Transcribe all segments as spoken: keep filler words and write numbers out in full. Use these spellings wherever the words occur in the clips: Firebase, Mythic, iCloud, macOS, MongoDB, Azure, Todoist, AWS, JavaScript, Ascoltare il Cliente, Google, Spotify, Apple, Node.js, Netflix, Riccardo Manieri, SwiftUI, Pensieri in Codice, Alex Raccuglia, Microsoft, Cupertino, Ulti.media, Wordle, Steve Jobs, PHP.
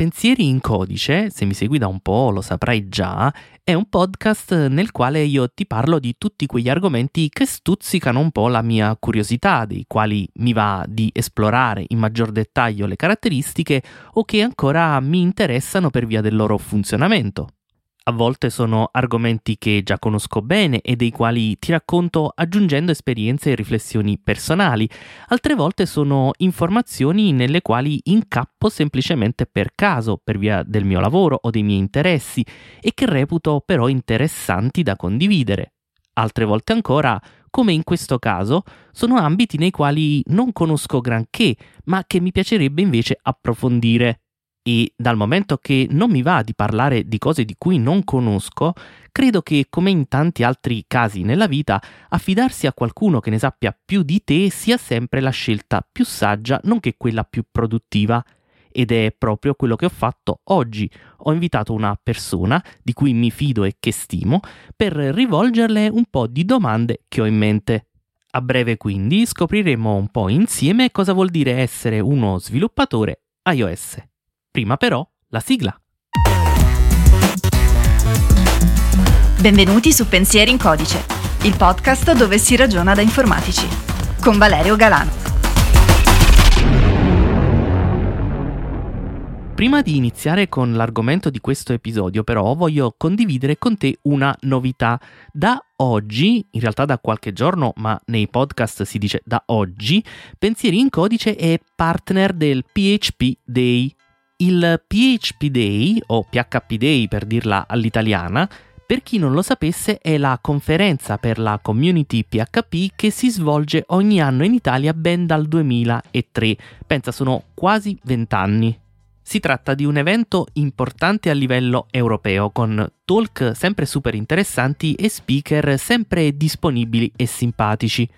Pensieri in Codice, se mi segui da un po' lo saprai già, è un podcast nel quale io ti parlo di tutti quegli argomenti che stuzzicano un po' la mia curiosità, dei quali mi va di esplorare in maggior dettaglio le caratteristiche o che ancora mi interessano per via del loro funzionamento. A volte sono argomenti che già conosco bene e dei quali ti racconto aggiungendo esperienze e riflessioni personali, altre volte sono informazioni nelle quali incappo semplicemente per caso, per via del mio lavoro o dei miei interessi, e che reputo però interessanti da condividere. Altre volte ancora, come in questo caso, sono ambiti nei quali non conosco granché, ma che mi piacerebbe invece approfondire. E dal momento che non mi va di parlare di cose di cui non conosco, credo che, come in tanti altri casi nella vita, affidarsi a qualcuno che ne sappia più di te sia sempre la scelta più saggia, nonché quella più produttiva. Ed è proprio quello che ho fatto oggi. Ho invitato una persona di cui mi fido e che stimo per rivolgerle un po' di domande che ho in mente. A breve, quindi, scopriremo un po' insieme cosa vuol dire essere uno sviluppatore iOS. Prima però la sigla. Benvenuti su Pensieri in Codice, il podcast dove si ragiona da informatici, con Valerio Galano. Prima di iniziare con l'argomento di questo episodio, però, voglio condividere con te una novità. Da oggi, in realtà da qualche giorno, ma nei podcast si dice da oggi, Pensieri in Codice è partner del P H P Day. Il P H P Day, o P H P Day per dirla all'italiana, per chi non lo sapesse è la conferenza per la community P H P che si svolge ogni anno in Italia ben dal duemilatré, pensa sono quasi vent'anni. Si tratta di un evento importante a livello europeo, con talk sempre super interessanti e speaker sempre disponibili e simpatici.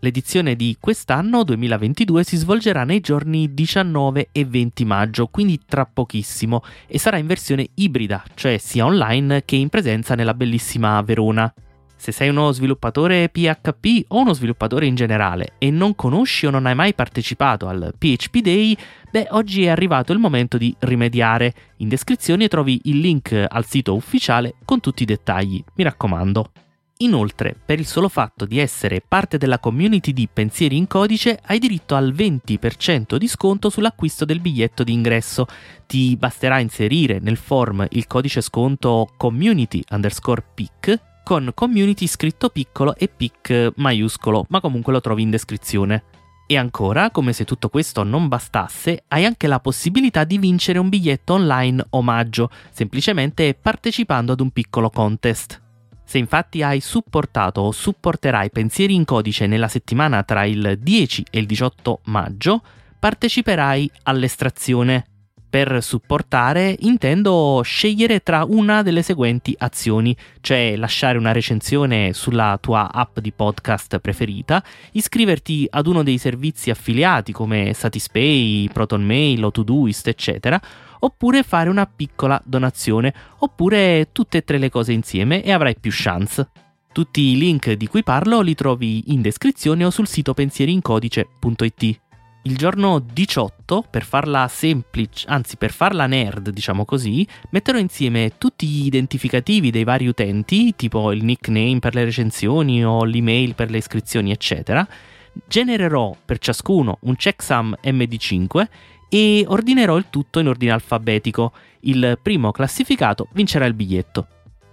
L'edizione di quest'anno, duemilaventidue, si svolgerà nei giorni diciannove e venti maggio, quindi tra pochissimo, e sarà in versione ibrida, cioè sia online che in presenza nella bellissima Verona. Se sei uno sviluppatore P H P o uno sviluppatore in generale e non conosci o non hai mai partecipato al P H P Day, beh, oggi è arrivato il momento di rimediare. In descrizione trovi il link al sito ufficiale con tutti i dettagli, mi raccomando. Inoltre, per il solo fatto di essere parte della community di Pensieri in Codice, hai diritto al venti per cento di sconto sull'acquisto del biglietto d'ingresso. Ti basterà inserire nel form il codice sconto community underscore pic, con community scritto piccolo e pic maiuscolo, ma comunque lo trovi in descrizione. E ancora, come se tutto questo non bastasse, hai anche la possibilità di vincere un biglietto online omaggio, semplicemente partecipando ad un piccolo contest. Se infatti hai supportato o supporterai Pensieri in Codice nella settimana tra il dieci e il diciotto maggio, parteciperai all'estrazione. Per supportare intendo scegliere tra una delle seguenti azioni, cioè lasciare una recensione sulla tua app di podcast preferita, iscriverti ad uno dei servizi affiliati come Satispay, ProtonMail o Todoist, eccetera, oppure fare una piccola donazione, oppure tutte e tre le cose insieme e avrai più chance. Tutti i link di cui parlo li trovi in descrizione o sul sito pensierincodice punto it. Il giorno diciotto, per farla semplice, anzi per farla nerd, diciamo così, metterò insieme tutti gli identificativi dei vari utenti, tipo il nickname per le recensioni o l'email per le iscrizioni, eccetera. Genererò per ciascuno un checksum M D cinque e ordinerò il tutto in ordine alfabetico. Il primo classificato vincerà il biglietto.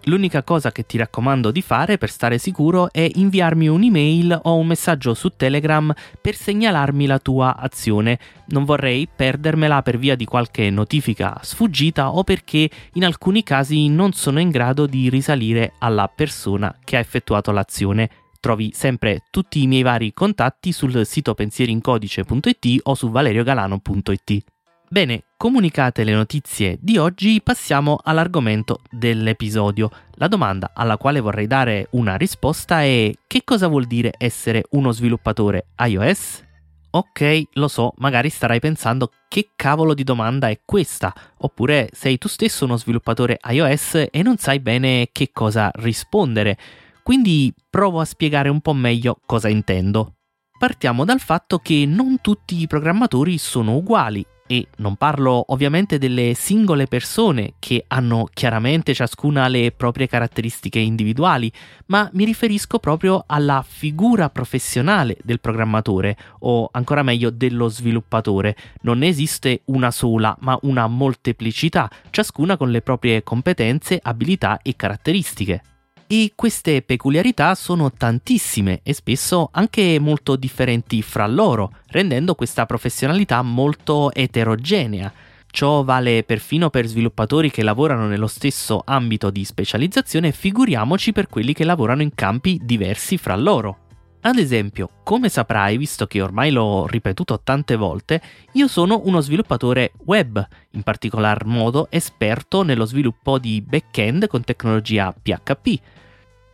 L'unica cosa che ti raccomando di fare per stare sicuro è inviarmi un'email o un messaggio su Telegram per segnalarmi la tua azione. Non vorrei perdermela per via di qualche notifica sfuggita o perché in alcuni casi non sono in grado di risalire alla persona che ha effettuato l'azione. Trovi sempre tutti i miei vari contatti sul sito pensierincodice punto it o su valeriogalano punto it. Bene, comunicate le notizie di oggi, passiamo all'argomento dell'episodio. La domanda alla quale vorrei dare una risposta è: che cosa vuol dire essere uno sviluppatore iOS? Ok, lo so, magari starai pensando che cavolo di domanda è questa, oppure sei tu stesso uno sviluppatore iOS e non sai bene che cosa rispondere. Quindi provo a spiegare un po' meglio cosa intendo. Partiamo dal fatto che non tutti i programmatori sono uguali. e non parlo ovviamente delle singole persone che hanno chiaramente ciascuna le proprie caratteristiche individuali, ma mi riferisco proprio alla figura professionale del programmatore o ancora meglio dello sviluppatore. Non ne esiste una sola, ma una molteplicità, ciascuna con le proprie competenze, abilità e caratteristiche. E queste peculiarità sono tantissime e spesso anche molto differenti fra loro, rendendo questa professionalità molto eterogenea. Ciò vale perfino per sviluppatori che lavorano nello stesso ambito di specializzazione, figuriamoci per quelli che lavorano in campi diversi fra loro. Ad esempio, come saprai, visto che ormai l'ho ripetuto tante volte, io sono uno sviluppatore web, in particolar modo esperto nello sviluppo di back-end con tecnologia P H P.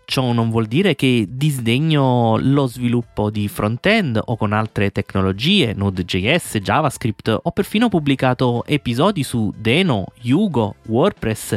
Ciò non vuol dire che disdegno lo sviluppo di front-end o con altre tecnologie, Node.js, JavaScript, ho perfino pubblicato episodi su Deno, Hugo, WordPress,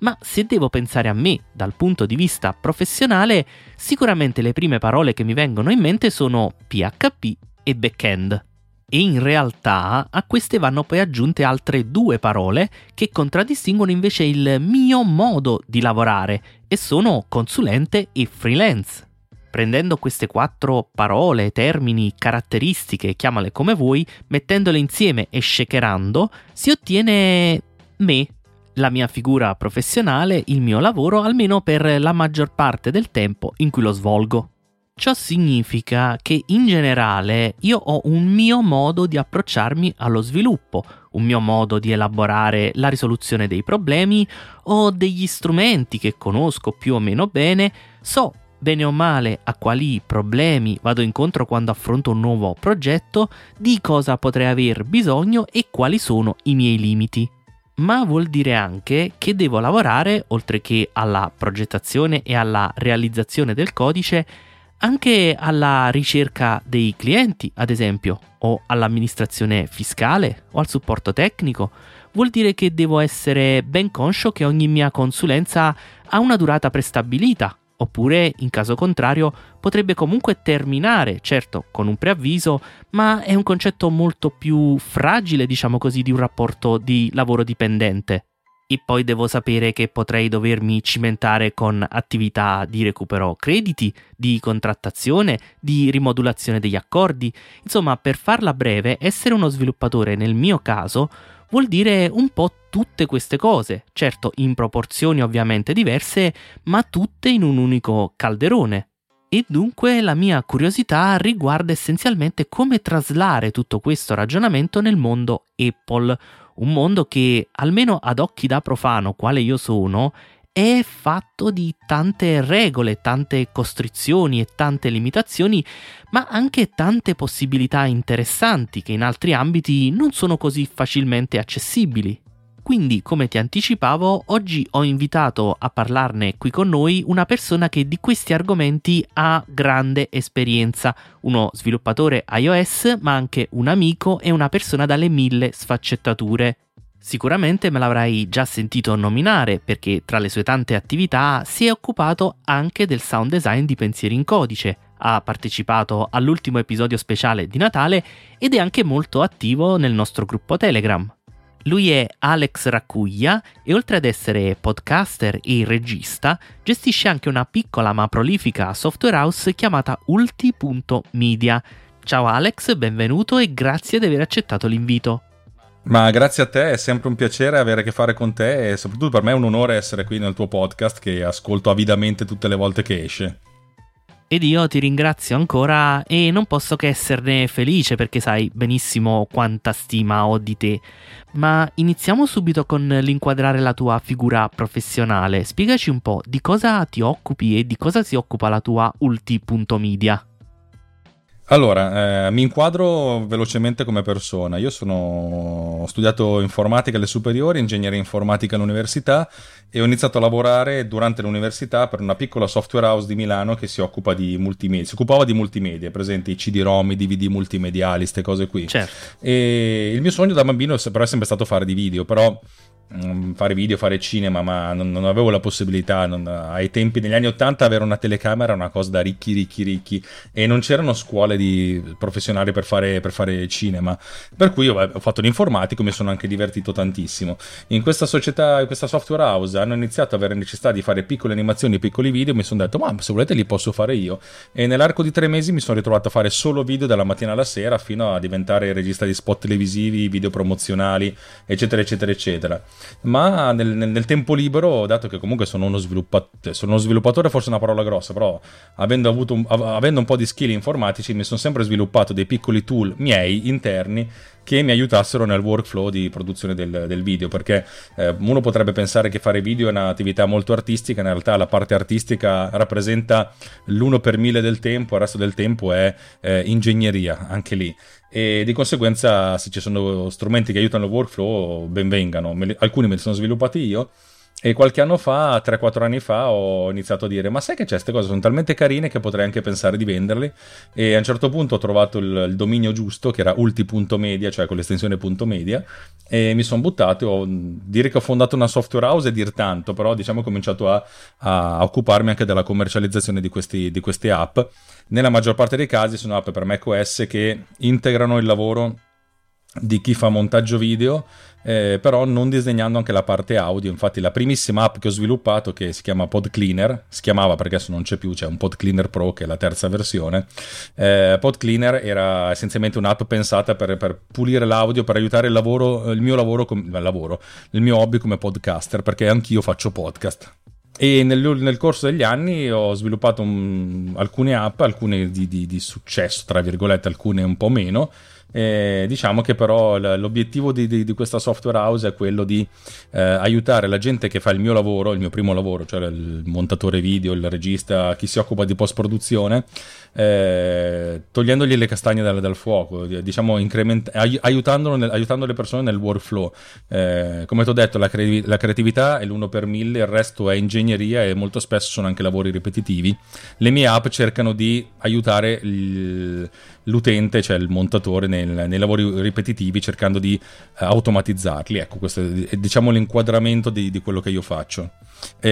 ma se devo pensare a me dal punto di vista professionale, sicuramente le prime parole che mi vengono in mente sono P H P e back-end. E in realtà a queste vanno poi aggiunte altre due parole che contraddistinguono invece il mio modo di lavorare e sono consulente e freelance. Prendendo queste quattro parole, termini, caratteristiche, chiamale come vuoi, mettendole insieme e shakerando, si ottiene me, la mia figura professionale, il mio lavoro, almeno per la maggior parte del tempo in cui lo svolgo. Ciò significa che in generale io ho un mio modo di approcciarmi allo sviluppo, un mio modo di elaborare la risoluzione dei problemi, ho degli strumenti che conosco più o meno bene, so bene o male a quali problemi vado incontro quando affronto un nuovo progetto, di cosa potrei aver bisogno e quali sono i miei limiti. Ma vuol dire anche che devo lavorare, oltre che alla progettazione e alla realizzazione del codice, anche alla ricerca dei clienti, ad esempio, o all'amministrazione fiscale o al supporto tecnico. Vuol dire che devo essere ben conscio che ogni mia consulenza ha una durata prestabilita, oppure, in caso contrario, potrebbe comunque terminare, certo, con un preavviso, ma è un concetto molto più fragile, diciamo così, di un rapporto di lavoro dipendente. E poi devo sapere che potrei dovermi cimentare con attività di recupero crediti, di contrattazione, di rimodulazione degli accordi. Insomma, per farla breve, essere uno sviluppatore nel mio caso vuol dire un po' tutte queste cose, certo in proporzioni ovviamente diverse, ma tutte in un unico calderone. E dunque la mia curiosità riguarda essenzialmente come traslare tutto questo ragionamento nel mondo Apple. Un mondo che, almeno ad occhi da profano quale io sono, è fatto di tante regole, tante costrizioni e tante limitazioni, ma anche tante possibilità interessanti che in altri ambiti non sono così facilmente accessibili. Quindi, come ti anticipavo, oggi ho invitato a parlarne qui con noi una persona che di questi argomenti ha grande esperienza, uno sviluppatore iOS, ma anche un amico e una persona dalle mille sfaccettature. Sicuramente me l'avrai già sentito nominare, perché tra le sue tante attività si è occupato anche del sound design di Pensieri in Codice, ha partecipato all'ultimo episodio speciale di Natale ed è anche molto attivo nel nostro gruppo Telegram. Lui è Alex Raccuglia e oltre ad essere podcaster e regista, gestisce anche una piccola ma prolifica software house chiamata Ulti.media. Ciao Alex, benvenuto e grazie di aver accettato l'invito. Ma grazie a te, è sempre un piacere avere a che fare con te e soprattutto per me è un onore essere qui nel tuo podcast che ascolto avidamente tutte le volte che esce. Ed io ti ringrazio ancora e non posso che esserne felice perché sai benissimo quanta stima ho di te. Ma iniziamo subito con l'inquadrare la tua figura professionale. Spiegaci un po' di cosa ti occupi e di cosa si occupa la tua Ulti.media. Allora, eh, mi inquadro velocemente come persona. Io sono ho studiato informatica alle superiori, ingegneria informatica all'università e ho iniziato a lavorare durante l'università per una piccola software house di Milano che si occupa di multimedia. Si occupava di multimedia, presenti i C D-ROM, i D V D multimediali, queste cose qui. Certo. E il mio sogno da bambino però è sempre stato fare di video, però fare video, fare cinema, ma non, non avevo la possibilità. Non, ai tempi negli anni ottanta avere una telecamera era una cosa da ricchi ricchi ricchi e non c'erano scuole di professionali per fare, per fare cinema, per cui io ho fatto l'informatico e mi sono anche divertito tantissimo. In questa società, in questa software house hanno iniziato ad avere necessità di fare piccole animazioni, piccoli video, mi sono detto ma se volete li posso fare io, e nell'arco di tre mesi mi sono ritrovato a fare solo video dalla mattina alla sera fino a diventare regista di spot televisivi, video promozionali eccetera eccetera eccetera. Ma nel, nel, nel tempo libero, dato che comunque sono uno sviluppatore, sono uno sviluppatore forse è una parola grossa, però avendo avuto un, av- avendo un po' di skill informatici mi sono sempre sviluppato dei piccoli tool miei interni che mi aiutassero nel workflow di produzione del, del video, perché eh, uno potrebbe pensare che fare video è un'attività molto artistica, in realtà la parte artistica rappresenta l'uno per mille del tempo, il resto del tempo è eh, ingegneria, anche lì. E di conseguenza se ci sono strumenti che aiutano il workflow ben vengano, me li, alcuni me li sono sviluppati io e qualche anno fa, tre quattro anni fa, ho iniziato a dire ma sai che c'è, queste cose sono talmente carine che potrei anche pensare di venderle, e a un certo punto ho trovato il, il dominio giusto che era Ulti.media, cioè con l'estensione .media, e mi sono buttato. Ho, dire che ho fondato una software house è dir tanto, però diciamo ho cominciato a, a occuparmi anche della commercializzazione di, questi, di queste app. Nella maggior parte dei casi sono app per macOS che integrano il lavoro di chi fa montaggio video, eh, però non disegnando anche la parte audio. Infatti la primissima app che ho sviluppato, che si chiama PodCleaner, si chiamava perché adesso non c'è più, c'è un PodCleaner Pro che è la terza versione, eh, PodCleaner era essenzialmente un'app pensata per, per pulire l'audio, per aiutare il lavoro, il mio lavoro, com- lavoro, il mio hobby come podcaster, perché anch'io faccio podcast. E nel, nel corso degli anni ho sviluppato un, alcune app, alcune di, di, di successo, tra virgolette, alcune un po' meno. Eh, diciamo che però l'obiettivo di, di, di questa software house è quello di eh, aiutare la gente che fa il mio lavoro, il mio primo lavoro, cioè il montatore video, il regista, chi si occupa di post produzione, eh, togliendogli le castagne dal, dal fuoco, diciamo increment- aiutandolo nel, aiutando le persone nel workflow. Eh, come ti ho detto, la, cre- la creatività è l'uno per mille, il resto è ingegneria e molto spesso sono anche lavori ripetitivi. Le mie app cercano di aiutare il, l'utente, cioè il montatore, nel Nei, nei lavori ripetitivi, cercando di eh, automatizzarli. Ecco, questo è, diciamo, l'inquadramento di, di quello che io faccio. E,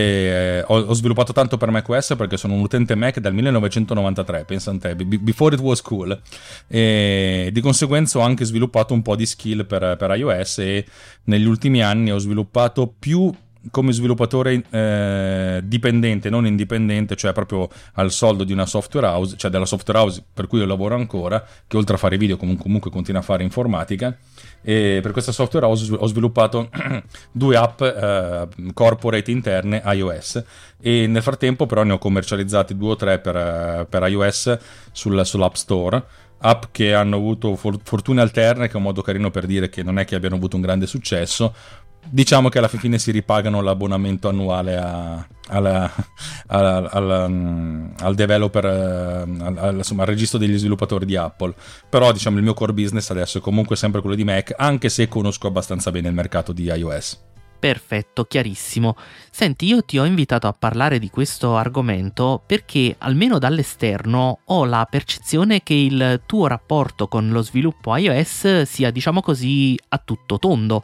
eh, ho, ho sviluppato tanto per macOS perché sono un utente Mac dal millenovecentonovantatré, pensa a te, before it was cool, e di conseguenza ho anche sviluppato un po' di skill per, per iOS, e negli ultimi anni ho sviluppato più come sviluppatore eh, dipendente, non indipendente, cioè proprio al soldo di una software house, cioè della software house per cui io lavoro ancora, che oltre a fare video comunque, comunque continua a fare informatica. E per questa software house ho sviluppato due app eh, corporate interne iOS, e nel frattempo però ne ho commercializzati due o tre per, per iOS sul, sull'App Store. App che hanno avuto fortune alterne, che è un modo carino per dire che non è che abbiano avuto un grande successo. Diciamo che alla fine si ripagano l'abbonamento annuale a, alla, alla, alla, al developer, al, al, insomma, al registro degli sviluppatori di Apple. Però diciamo il mio core business adesso è comunque sempre quello di Mac, anche se conosco abbastanza bene il mercato di iOS. Perfetto, chiarissimo. Senti, io ti ho invitato a parlare di questo argomento perché, almeno dall'esterno, ho la percezione che il tuo rapporto con lo sviluppo iOS sia, diciamo così, a tutto tondo.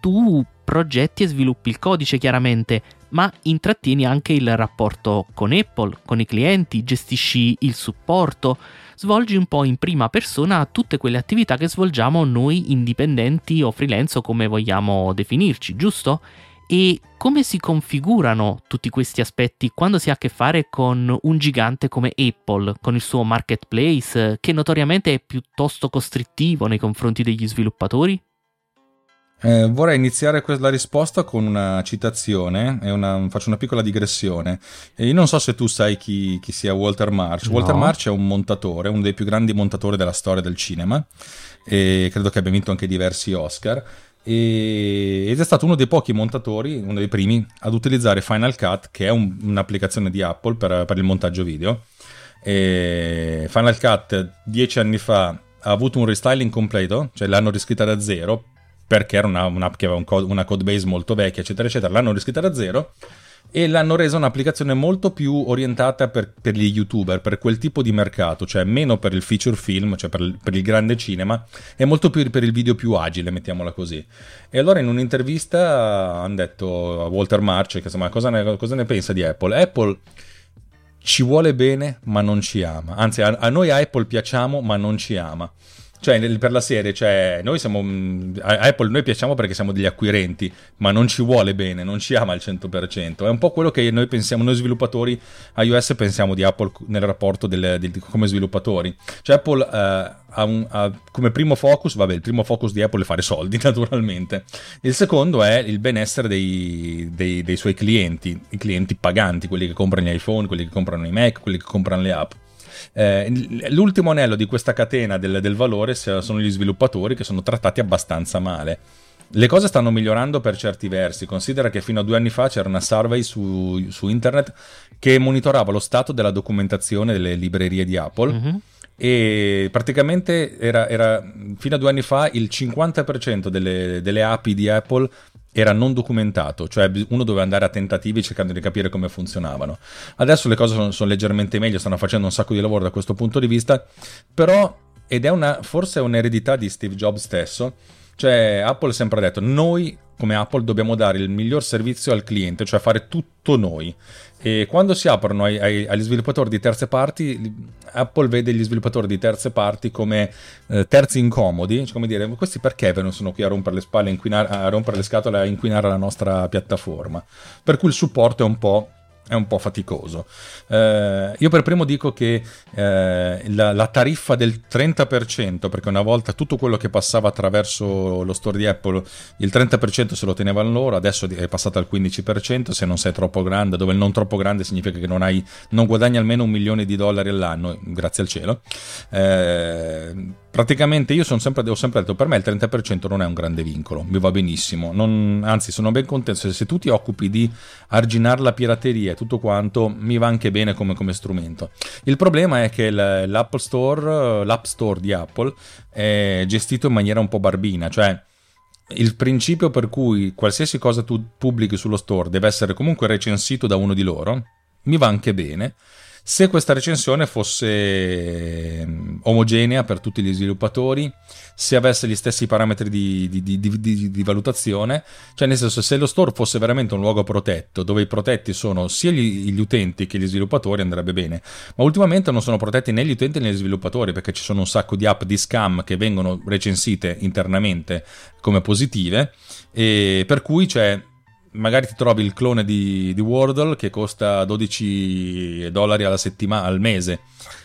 Tu progetti e sviluppi il codice, chiaramente, ma intrattieni anche il rapporto con Apple, con i clienti, gestisci il supporto, svolgi un po' in prima persona tutte quelle attività che svolgiamo noi indipendenti o freelance, o come vogliamo definirci, giusto? E come si configurano tutti questi aspetti quando si ha a che fare con un gigante come Apple, con il suo marketplace, che notoriamente è piuttosto costrittivo nei confronti degli sviluppatori? Eh, vorrei iniziare la risposta con una citazione, e una, faccio una piccola digressione. E io non so se tu sai chi, chi sia Walter March. No. Walter March è un montatore, uno dei più grandi montatori della storia del cinema, e credo che abbia vinto anche diversi Oscar. Ed è stato uno dei pochi montatori, uno dei primi, ad utilizzare Final Cut, che è un, un'applicazione di Apple per, per il montaggio video. E Final Cut dieci anni fa ha avuto un restyling completo, cioè l'hanno riscritta da zero, perché era una, un'app che aveva un code, una code base molto vecchia, eccetera, eccetera. L'hanno riscritta da zero, e l'hanno resa un'applicazione molto più orientata per, per gli youtuber, per quel tipo di mercato, cioè meno per il feature film, cioè per il, per il grande cinema, e molto più per il video più agile, mettiamola così. E allora in un'intervista hanno detto a Walter March che insomma cosa ne, cosa ne pensa di Apple. Apple ci vuole bene ma non ci ama, anzi a, a noi a Apple piacciamo ma non ci ama. Cioè per la serie, cioè noi siamo a Apple, noi piacciamo perché siamo degli acquirenti, ma non ci vuole bene, non ci ama al cento per cento. È un po' quello che noi pensiamo, noi sviluppatori iOS pensiamo di Apple nel rapporto del, del, come sviluppatori. Cioè Apple eh, ha, un, ha come primo focus, vabbè, il primo focus di Apple è fare soldi naturalmente, il secondo è il benessere dei, dei, dei suoi clienti, i clienti paganti, quelli che comprano gli iPhone, quelli che comprano i Mac, quelli che comprano le app. Eh, l'ultimo anello di questa catena del, del valore sono gli sviluppatori, che sono trattati abbastanza male. Le cose stanno migliorando per certi versi. Considera che fino a due anni fa c'era una survey su, su internet che monitorava lo stato della documentazione delle librerie di Apple, mm-hmm. e praticamente era, era fino a due anni fa il cinquanta per cento delle, delle A P I di Apple era non documentato, cioè uno doveva andare a tentativi cercando di capire come funzionavano. Adesso le cose sono, sono leggermente meglio, stanno facendo un sacco di lavoro da questo punto di vista, però, ed è una, forse è un'eredità di Steve Jobs stesso, cioè Apple ha sempre detto noi come Apple dobbiamo dare il miglior servizio al cliente, cioè fare tutto noi. E quando si aprono ai, ai, agli sviluppatori di terze parti, Apple vede gli sviluppatori di terze parti come eh, terzi incomodi, cioè come dire, questi perché non sono qui a rompere le spalle, inquinare, a rompere le scatole, a inquinare la nostra piattaforma, per cui il supporto è un po', è un po' faticoso. Eh, io per primo dico che eh, la, la tariffa del trenta per cento, perché una volta tutto quello che passava attraverso lo store di Apple, il trenta per cento se lo tenevano loro, adesso è passata al quindici per cento se non sei troppo grande, dove il non troppo grande significa che non hai, non guadagni almeno un milione di dollari all'anno, grazie al cielo. Eh, praticamente io sono sempre, ho sempre detto, per me il trenta per cento non è un grande vincolo, mi va benissimo, non, anzi sono ben contento, se, se tu ti occupi di arginare la pirateria e tutto quanto mi va anche bene come, come strumento. Il problema è che l'Apple Store, l'App Store di Apple è gestito in maniera un po' barbina, cioè il principio per cui qualsiasi cosa tu pubblichi sullo store deve essere comunque recensito da uno di loro mi va anche bene, se questa recensione fosse omogenea per tutti gli sviluppatori, se avesse gli stessi parametri di, di, di, di, di valutazione, cioè nel senso, se lo store fosse veramente un luogo protetto, dove i protetti sono sia gli, gli utenti che gli sviluppatori, andrebbe bene. Ma ultimamente non sono protetti né gli utenti né gli sviluppatori, perché ci sono un sacco di app di scam che vengono recensite internamente come positive, e per cui c'è, magari ti trovi il clone di, di Wordle che costa dodici dollari alla settimana, al mese,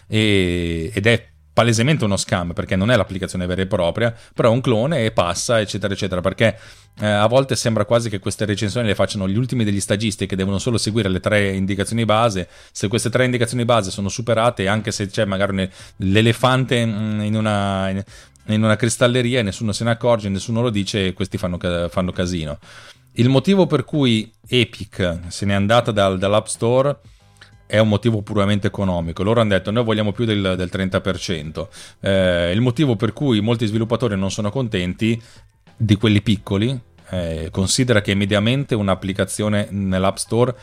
e, ed è palesemente uno scam perché non è l'applicazione vera e propria, però è un clone e passa, eccetera eccetera, perché eh, a volte sembra quasi che queste recensioni le facciano gli ultimi degli stagisti che devono solo seguire le tre indicazioni base. Se queste tre indicazioni base sono superate, anche se c'è magari l'elefante in una, in una cristalleria e nessuno se ne accorge, nessuno lo dice, questi fanno, fanno casino. Il motivo per cui Epic se n'è andata dal, dall'App Store è un motivo puramente economico. Loro hanno detto noi vogliamo più del, del trenta per cento. Eh, il motivo per cui molti sviluppatori non sono contenti di quelli piccoli, eh, considera che mediamente un'applicazione nell'App Store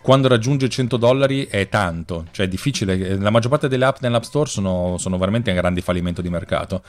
quando raggiunge cento dollari è tanto, cioè è difficile, la maggior parte delle app nell'App Store sono, sono veramente un grande fallimento di mercato.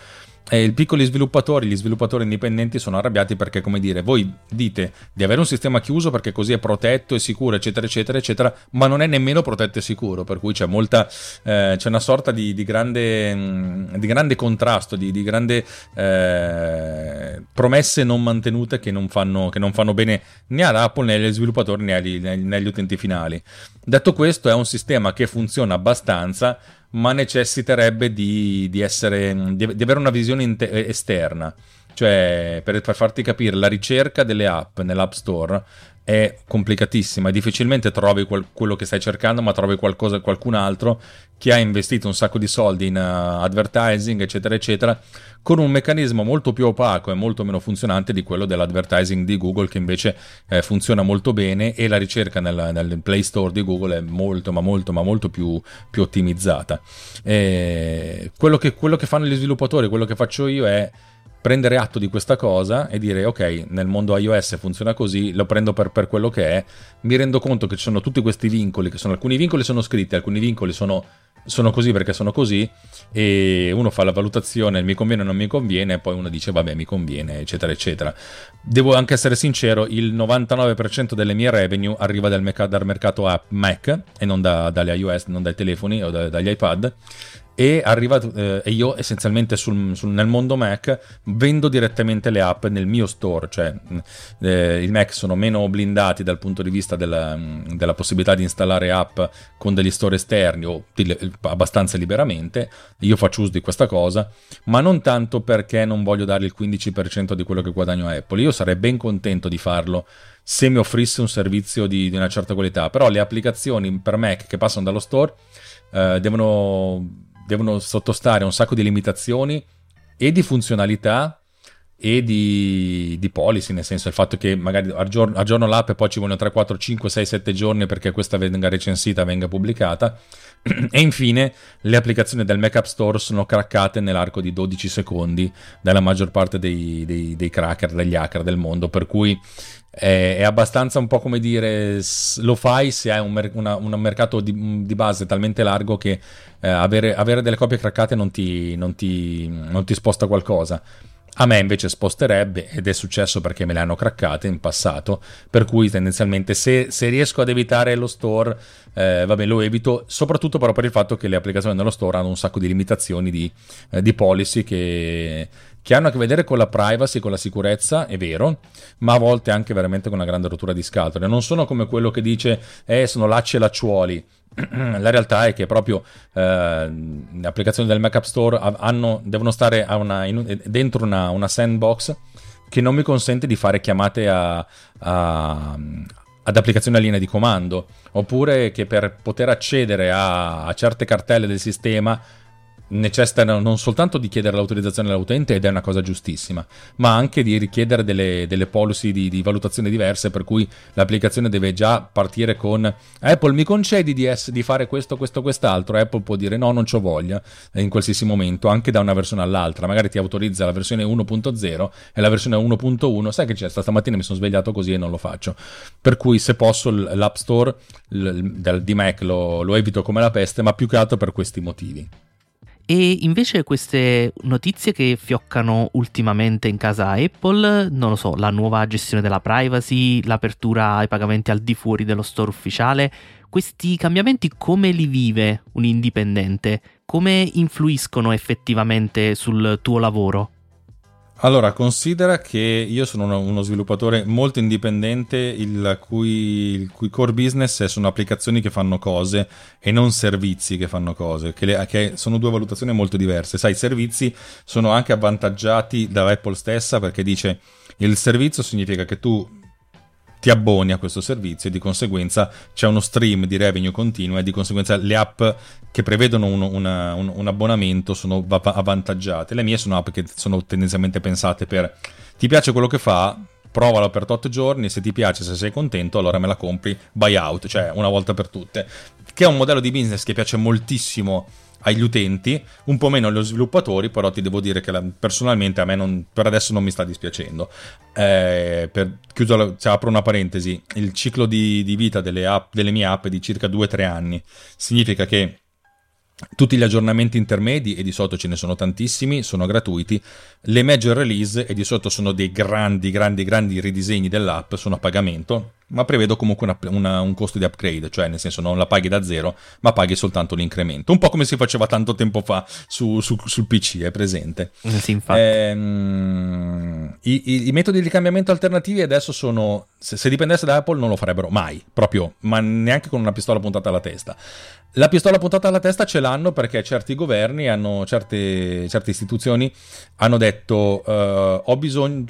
E i piccoli sviluppatori, gli sviluppatori indipendenti sono arrabbiati perché, come dire, voi dite di avere un sistema chiuso perché così è protetto e sicuro, eccetera eccetera eccetera, ma non è nemmeno protetto e sicuro, per cui c'è molta eh, c'è una sorta di, di grande di grande contrasto, di, di grande eh, promesse non mantenute che non fanno, che non fanno bene né all'Apple né agli sviluppatori né agli, né agli utenti finali. Detto questo, è un sistema che funziona abbastanza, ma necessiterebbe di, di essere di, di avere una visione inter- esterna, cioè per, per farti capire, la ricerca delle app nell'App Store è complicatissima e difficilmente trovi quel, quello che stai cercando, ma trovi qualcosa, qualcun altro che ha investito un sacco di soldi in uh, advertising, eccetera eccetera, con un meccanismo molto più opaco e molto meno funzionante di quello dell'advertising di Google, che invece eh, funziona molto bene, e la ricerca nel, nel Play Store di Google è molto ma molto ma molto più, più ottimizzata. E quello che, quello che fanno gli sviluppatori, quello che faccio io è prendere atto di questa cosa e dire ok, nel mondo iOS funziona così, lo prendo per, per quello che è, mi rendo conto che ci sono tutti questi vincoli, che sono alcuni vincoli sono scritti, alcuni vincoli sono, sono così perché sono così, e uno fa la valutazione, mi conviene o non mi conviene, e poi uno dice vabbè mi conviene, eccetera eccetera. Devo anche essere sincero, il novantanove per cento delle mie revenue arriva dal, meca- dal mercato a Mac e non da, dalle iOS, non dai telefoni o da, dagli iPad, e arriva, eh, io essenzialmente sul, sul, nel mondo Mac vendo direttamente le app nel mio store, cioè eh, i Mac sono meno blindati dal punto di vista della, della possibilità di installare app con degli store esterni o abbastanza liberamente. Io faccio uso di questa cosa, ma non tanto perché non voglio dare il quindici per cento di quello che guadagno a Apple, io sarei ben contento di farlo se mi offrisse un servizio di, di una certa qualità, però le applicazioni per Mac che passano dallo store eh, devono devono sottostare a un sacco di limitazioni e di funzionalità e di, di policy, nel senso il fatto che magari aggiorno, aggiorno l'app e poi ci vogliono tre, quattro, cinque, sei, sette giorni perché questa venga recensita, venga pubblicata. E infine le applicazioni del Mac App Store sono craccate nell'arco di dodici secondi dalla maggior parte dei, dei, dei cracker, degli hacker del mondo, per cui è, è abbastanza un po' come dire, lo fai se hai un, una, un mercato di, di base talmente largo che eh, avere, avere delle copie craccate non ti, non ti, non ti sposta qualcosa. A me invece sposterebbe, ed è successo perché me le hanno craccate in passato, per cui tendenzialmente se, se riesco ad evitare lo store, eh, vabbè, lo evito, soprattutto però per il fatto che le applicazioni dello store hanno un sacco di limitazioni di, eh, di policy che, che hanno a che vedere con la privacy, con la sicurezza, è vero, ma a volte anche veramente con una grande rottura di scatole. Non sono come quello che dice eh, sono lacci e lacciuoli. La realtà è che proprio eh, le applicazioni del Mac App Store hanno, devono stare a una, in, dentro una, una sandbox che non mi consente di fare chiamate a, a, ad applicazioni a linea di comando, oppure che per poter accedere a, a certe cartelle del sistema necessitano non soltanto di chiedere l'autorizzazione all'utente, ed è una cosa giustissima, ma anche di richiedere delle, delle policy di, di valutazione diverse, per cui l'applicazione deve già partire con Apple mi concedi di, es- di fare questo, questo, quest'altro. Apple può dire no, non c'ho voglia in qualsiasi momento, anche da una versione all'altra, magari ti autorizza la versione uno punto zero e la versione uno punto uno, sai che c'è, stamattina mi sono svegliato così e non lo faccio, per cui se posso l'App Store di Mac lo, lo evito come la peste, ma più che altro per questi motivi. E invece queste notizie che fioccano ultimamente in casa Apple, non lo so, la nuova gestione della privacy, l'apertura ai pagamenti al di fuori dello store ufficiale, questi cambiamenti come li vive un indipendente? Come influiscono effettivamente sul tuo lavoro? Allora, considera che io sono uno sviluppatore molto indipendente, il cui, il cui core business sono applicazioni che fanno cose e non servizi che fanno cose, che, le, che sono due valutazioni molto diverse. Sai, i servizi sono anche avvantaggiati da Apple stessa, perché dice il servizio significa che tu ti abboni a questo servizio e di conseguenza c'è uno stream di revenue continuo, e di conseguenza le app che prevedono un, una, un, un abbonamento sono avvantaggiate. Le mie sono app che sono tendenzialmente pensate per ti piace quello che fa, provalo per tot giorni, se ti piace, se sei contento, allora me la compri buyout, cioè una volta per tutte, che è un modello di business che piace moltissimo agli utenti, un po' meno agli sviluppatori, però ti devo dire che la, personalmente a me non, per adesso non mi sta dispiacendo. Eh, per, chiudo la, cioè, apro una parentesi, il ciclo di, di vita delle, app, delle mie app è di circa due tre anni, significa che tutti gli aggiornamenti intermedi, e di sotto ce ne sono tantissimi, sono gratuiti, le major release, e di sotto sono dei grandi, grandi, grandi ridisegni dell'app, sono a pagamento, ma prevedo comunque una, una, un costo di upgrade, cioè nel senso non la paghi da zero, ma paghi soltanto l'incremento, un po' come si faceva tanto tempo fa su, su, sul P C, è presente? Sì, infatti. Ehm, i, i metodi di cambiamento alternativi adesso sono, se, se dipendesse da Apple non lo farebbero mai, proprio, ma neanche con una pistola puntata alla testa. La pistola puntata alla testa ce l'hanno perché certi governi, hanno certe, certe istituzioni hanno detto uh, ho bisogno,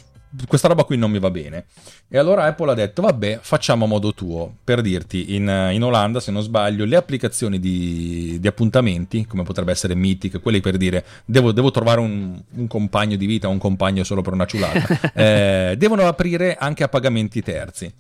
questa roba qui non mi va bene, e allora Apple ha detto vabbè, facciamo a modo tuo. Per dirti, in, in Olanda, se non sbaglio, le applicazioni di, di appuntamenti, come potrebbe essere Mythic, quelli per dire devo, devo trovare un, un compagno di vita, un compagno solo per una ciulata, eh, devono aprire anche a pagamenti terzi.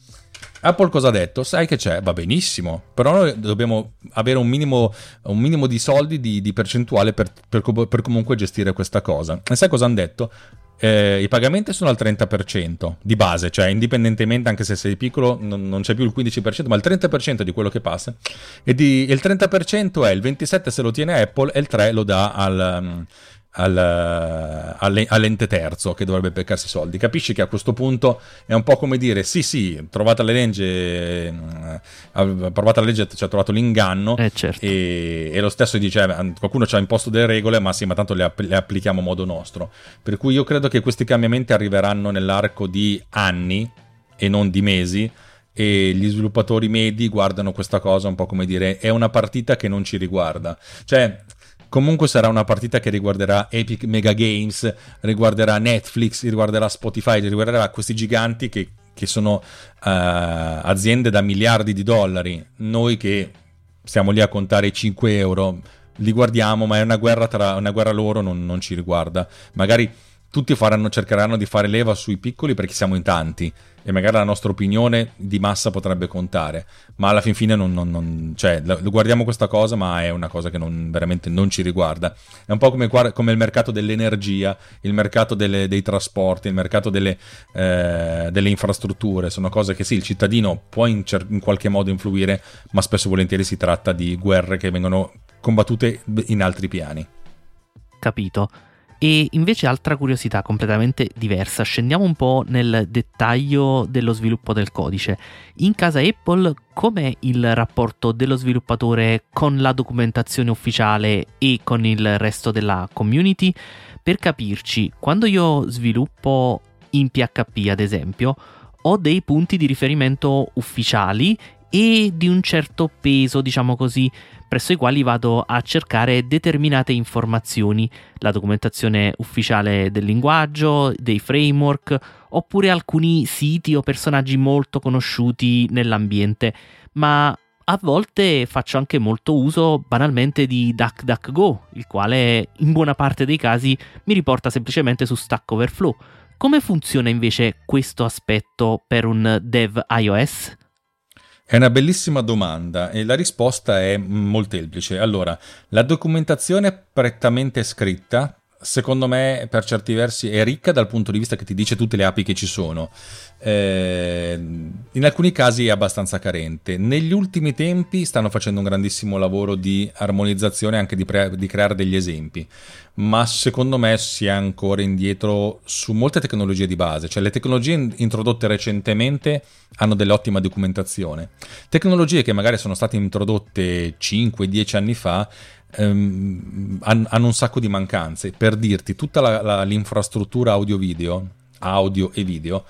Apple cosa ha detto? Sai che c'è? Va benissimo, però noi dobbiamo avere un minimo, un minimo di soldi di, di percentuale per, per, per comunque gestire questa cosa. E sai cosa hanno detto? Eh, i pagamenti sono al trenta per cento di base, cioè indipendentemente, anche se sei piccolo non, non c'è più il quindici per cento, ma il trenta per cento di quello che passa, e di, il trenta per cento è il ventisette per cento se lo tiene Apple e il tre per cento lo dà al... Um, Al, all'ente terzo che dovrebbe beccarsi i soldi. Capisci che a questo punto è un po' come dire sì sì, trovata la legge, provata la legge, ci cioè, ha trovato l'inganno, eh, certo. e, e lo stesso dice eh, qualcuno ci ha imposto delle regole, ma sì, ma tanto le, app- le applichiamo a modo nostro. Per cui io credo che questi cambiamenti arriveranno nell'arco di anni e non di mesi, e gli sviluppatori medi guardano questa cosa un po' come dire è una partita che non ci riguarda, cioè comunque sarà una partita che riguarderà Epic Mega Games, riguarderà Netflix, riguarderà Spotify, riguarderà questi giganti che, che sono uh, aziende da miliardi di dollari. Noi che stiamo lì a contare i cinque euro, li guardiamo, ma è una guerra tra una guerra loro, non, non ci riguarda. Magari tutti faranno, cercheranno di fare leva sui piccoli perché siamo in tanti e magari la nostra opinione di massa potrebbe contare, ma alla fin fine non, non, non, cioè, guardiamo questa cosa, ma è una cosa che non, veramente non ci riguarda. È un po' come, come il mercato dell'energia, il mercato delle, dei trasporti, il mercato delle, eh, delle infrastrutture. Sono cose che sì, il cittadino può in, in qualche modo influire, ma spesso e volentieri si tratta di guerre che vengono combattute in altri piani. Capito. E invece altra curiosità completamente diversa, scendiamo un po' nel dettaglio dello sviluppo del codice. In casa Apple com'è il rapporto dello sviluppatore con la documentazione ufficiale e con il resto della community? Per capirci, quando io sviluppo in P H P ad esempio, ho dei punti di riferimento ufficiali e di un certo peso, diciamo così, presso i quali vado a cercare determinate informazioni, la documentazione ufficiale del linguaggio, dei framework, oppure alcuni siti o personaggi molto conosciuti nell'ambiente, ma a volte faccio anche molto uso banalmente di DuckDuckGo, il quale in buona parte dei casi mi riporta semplicemente su Stack Overflow. Come funziona invece questo aspetto per un dev iOS? È una bellissima domanda e la risposta è molteplice. Allora, la documentazione prettamente scritta, secondo me, per certi versi è ricca dal punto di vista che ti dice tutte le api che ci sono. Eh, in alcuni casi è abbastanza carente. Negli ultimi tempi stanno facendo un grandissimo lavoro di armonizzazione, anche di, pre- di creare degli esempi, ma secondo me si è ancora indietro su molte tecnologie di base. Cioè, le tecnologie in- introdotte recentemente hanno dell'ottima documentazione. Tecnologie che magari sono state introdotte cinque dieci anni fa Um, hanno un sacco di mancanze. Per dirti, tutta la, la, l'infrastruttura audio-video, audio e video,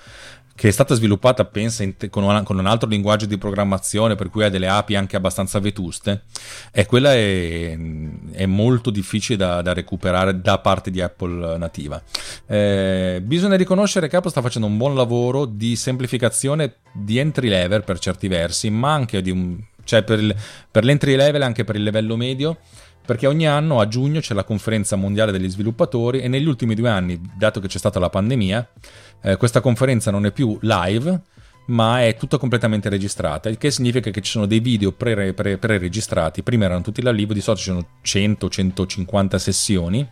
che è stata sviluppata, pensa, in te, con, una, con un altro linguaggio di programmazione, per cui ha delle A P I anche abbastanza vetuste, e quella è, è molto difficile da, da recuperare da parte di Apple nativa. Eh, bisogna riconoscere che Apple sta facendo un buon lavoro di semplificazione di entry level per certi versi, ma anche di un, cioè per, il, per l'entry level, anche per il livello medio, perché ogni anno a giugno c'è la conferenza mondiale degli sviluppatori, e negli ultimi due anni, dato che c'è stata la pandemia, eh, questa conferenza non è più live, ma è tutta completamente registrata, il che significa che ci sono dei video pre, pre, pre-registrati. Prima erano tutti live, di solito ci sono cento centocinquanta sessioni,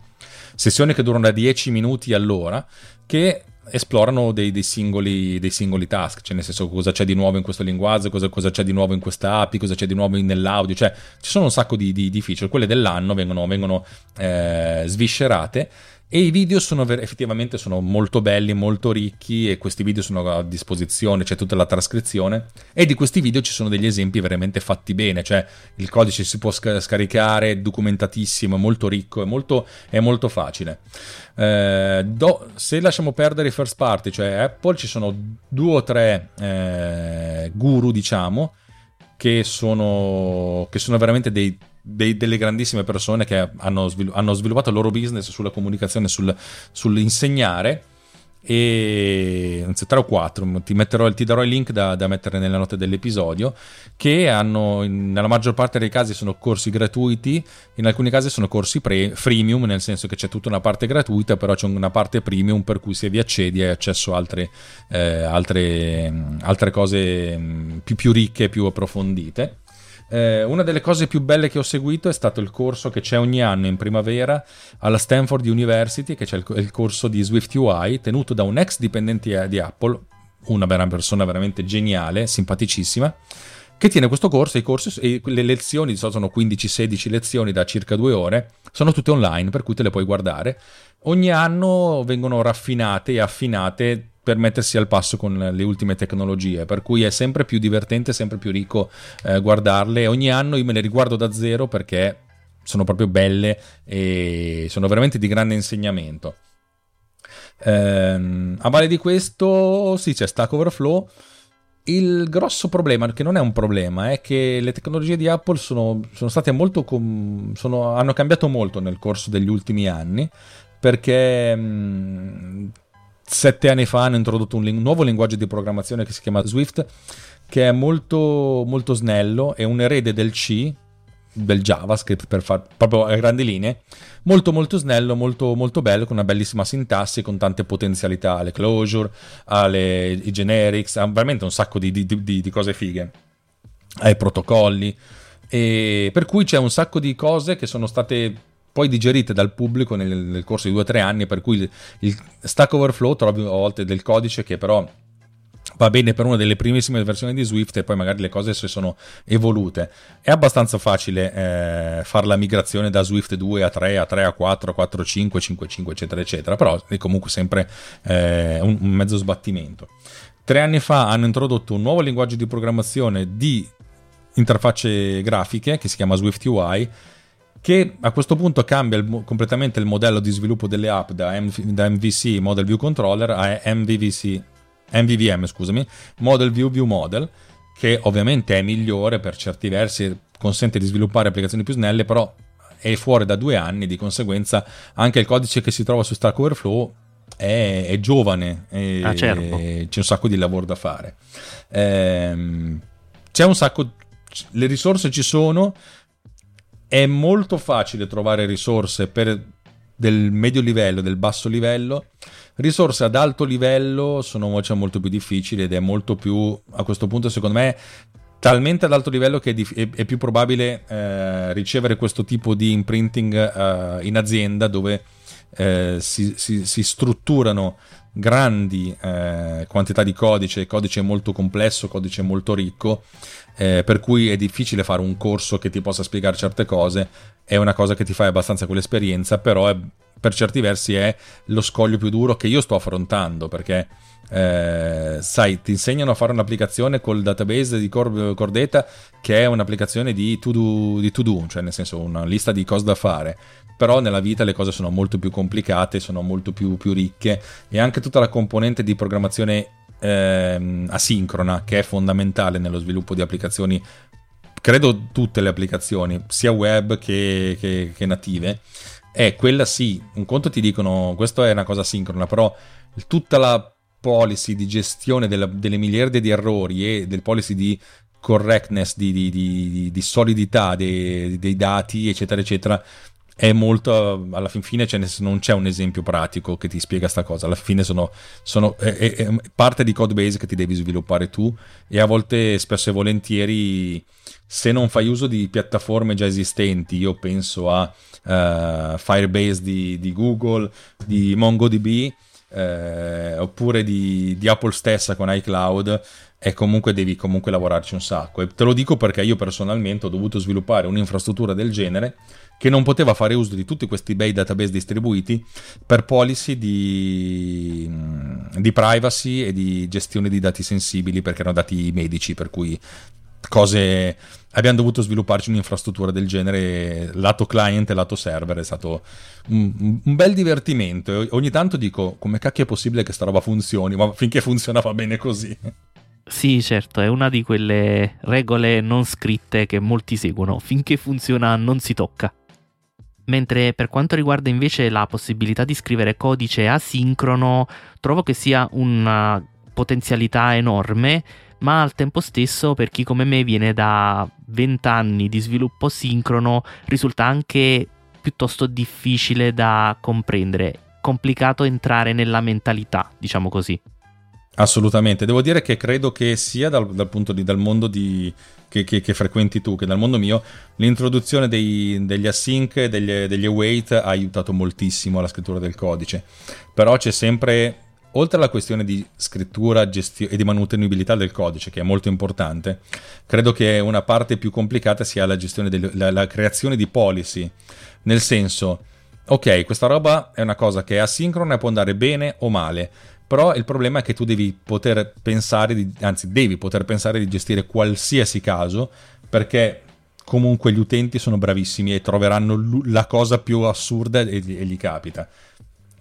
sessioni che durano da dieci minuti all'ora, che esplorano dei, dei, singoli, dei singoli task, cioè nel senso cosa c'è di nuovo in questo linguaggio, cosa, cosa c'è di nuovo in questa A P I, cosa c'è di nuovo nell'audio. Cioè ci sono un sacco di, di, di feature, quelle dell'anno vengono, vengono eh, sviscerate, e i video sono effettivamente sono molto belli, molto ricchi, e questi video sono a disposizione, c'è tutta la trascrizione, e di questi video ci sono degli esempi veramente fatti bene, cioè il codice si può scaricare, documentatissimo, è molto ricco, è molto, è molto facile. Eh, do, se lasciamo perdere i first party, cioè Apple, ci sono due o tre eh, guru, diciamo, che sono, che sono veramente dei... Dei, delle grandissime persone che hanno, svilu- hanno sviluppato il loro business sulla comunicazione, sul, sull'insegnare, e anzi tre o quattro, ti metterò, ti darò il link da, da mettere nella nota dell'episodio, che hanno, nella maggior parte dei casi sono corsi gratuiti, in alcuni casi sono corsi pre, freemium, nel senso che c'è tutta una parte gratuita, però c'è una parte premium per cui se vi accedi hai accesso a altre, eh, altre, altre cose più, più ricche, più approfondite. Una delle cose più belle che ho seguito è stato il corso che c'è ogni anno in primavera alla Stanford University, che c'è il, il corso di SwiftUI, tenuto da un ex dipendente di Apple, una persona veramente geniale, simpaticissima, che tiene questo corso, e i corsi, e le lezioni, di solito sono quindici sedici lezioni da circa due ore, sono tutte online, per cui te le puoi guardare. Ogni anno vengono raffinate e affinate per mettersi al passo con le ultime tecnologie, per cui è sempre più divertente, sempre più ricco eh, guardarle. Ogni anno io me le riguardo da zero perché sono proprio belle e sono veramente di grande insegnamento. Ehm, a valle di questo, sì, c'è Stack Overflow. Il grosso problema, che non è un problema, è che le tecnologie di Apple sono, sono state molto com- sono, hanno cambiato molto nel corso degli ultimi anni, perché mh, sette anni fa hanno introdotto un, lin- un nuovo linguaggio di programmazione che si chiama Swift, che è molto molto snello, è un erede del C, del JavaScript, per far proprio a grandi linee, molto molto snello, molto molto bello, con una bellissima sintassi, con tante potenzialità alle closure, alle i generics, ha veramente un sacco di, di, di, di cose fighe, ai protocolli, e per cui c'è un sacco di cose che sono state poi digerite dal pubblico nel, nel corso di due o tre anni, per cui il, il Stack Overflow trovi a volte del codice che però va bene per una delle primissime versioni di Swift e poi magari le cose si sono evolute. È abbastanza facile eh, fare la migrazione da Swift due a tre, a tre a quattro, a quattro a cinque, cinque a cinque, eccetera eccetera, però è comunque sempre eh, un, un mezzo sbattimento. Tre anni fa hanno introdotto un nuovo linguaggio di programmazione di interfacce grafiche che si chiama SwiftUI, che a questo punto cambia il, completamente il modello di sviluppo delle app da, M, da M V C, Model View Controller, a M V V C, M V V M, scusami, Model View View Model, che ovviamente è migliore per certi versi, consente di sviluppare applicazioni più snelle, però è fuori da due anni, di conseguenza anche il codice che si trova su Stack Overflow è, è giovane, è, ah, certo. è, c'è un sacco di lavoro da fare. Ehm, c'è un sacco, le risorse ci sono, è molto facile trovare risorse per del medio livello, del basso livello. Risorse ad alto livello sono cioè, molto più difficili, ed è molto più, a questo punto secondo me, talmente ad alto livello che è, dif- è, è più probabile eh, ricevere questo tipo di imprinting eh, in azienda, dove eh, si, si, si strutturano grandi eh, quantità di codice, codice molto complesso, codice molto ricco, eh, per cui è difficile fare un corso che ti possa spiegare certe cose. È una cosa che ti fai abbastanza con l'esperienza, però è, per certi versi è lo scoglio più duro che io sto affrontando, perché eh, sai, ti insegnano a fare un'applicazione col database di Core, Core Data, che è un'applicazione di to-do, di to-do, cioè nel senso una lista di cose da fare. Però nella vita le cose sono molto più complicate, sono molto più, più ricche, e anche tutta la componente di programmazione eh, asincrona, che è fondamentale nello sviluppo di applicazioni, credo tutte le applicazioni, sia web che, che, che native, è quella sì, un conto ti dicono questa è una cosa asincrona, però tutta la policy di gestione della, delle miliardi di errori e del policy di correctness, di, di, di, di solidità dei, dei dati, eccetera eccetera, è molto, alla fin fine c'è, non c'è un esempio pratico che ti spiega sta cosa, alla fine sono, sono è, è parte di code base che ti devi sviluppare tu, e a volte, spesso e volentieri, se non fai uso di piattaforme già esistenti, io penso a uh, Firebase di, di Google, di MongoDB, eh, oppure di, di Apple stessa con iCloud, e comunque devi comunque lavorarci un sacco. E te lo dico perché io personalmente ho dovuto sviluppare un'infrastruttura del genere, che non poteva fare uso di tutti questi bei database distribuiti per policy di, di privacy e di gestione di dati sensibili, perché erano dati medici, per cui cose, abbiamo dovuto svilupparci un'infrastruttura del genere, lato client e lato server. È stato un, un bel divertimento. Ogni tanto dico, come cacchio è possibile che sta roba funzioni, ma finché funziona va bene così. Sì, certo, è una di quelle regole non scritte che molti seguono, finché funziona non si tocca. Mentre per quanto riguarda invece la possibilità di scrivere codice asincrono, trovo che sia una potenzialità enorme, ma al tempo stesso per chi come me viene da venti anni di sviluppo sincrono risulta anche piuttosto difficile da comprendere, complicato entrare nella mentalità, diciamo così. Assolutamente, devo dire che credo che sia dal, dal punto di dal mondo di che, che, che frequenti tu che dal mondo mio, l'introduzione dei, degli async e degli, degli await ha aiutato moltissimo alla scrittura del codice. Però c'è sempre, oltre alla questione di scrittura gestio- e di manutenibilità del codice, che è molto importante, credo che una parte più complicata sia la gestione del, la, la creazione di policy, nel senso, ok, questa roba è una cosa che è asincrona e può andare bene o male, però il problema è che tu devi poter pensare, di, anzi devi poter pensare di gestire qualsiasi caso, perché comunque gli utenti sono bravissimi e troveranno la cosa più assurda e, e gli capita.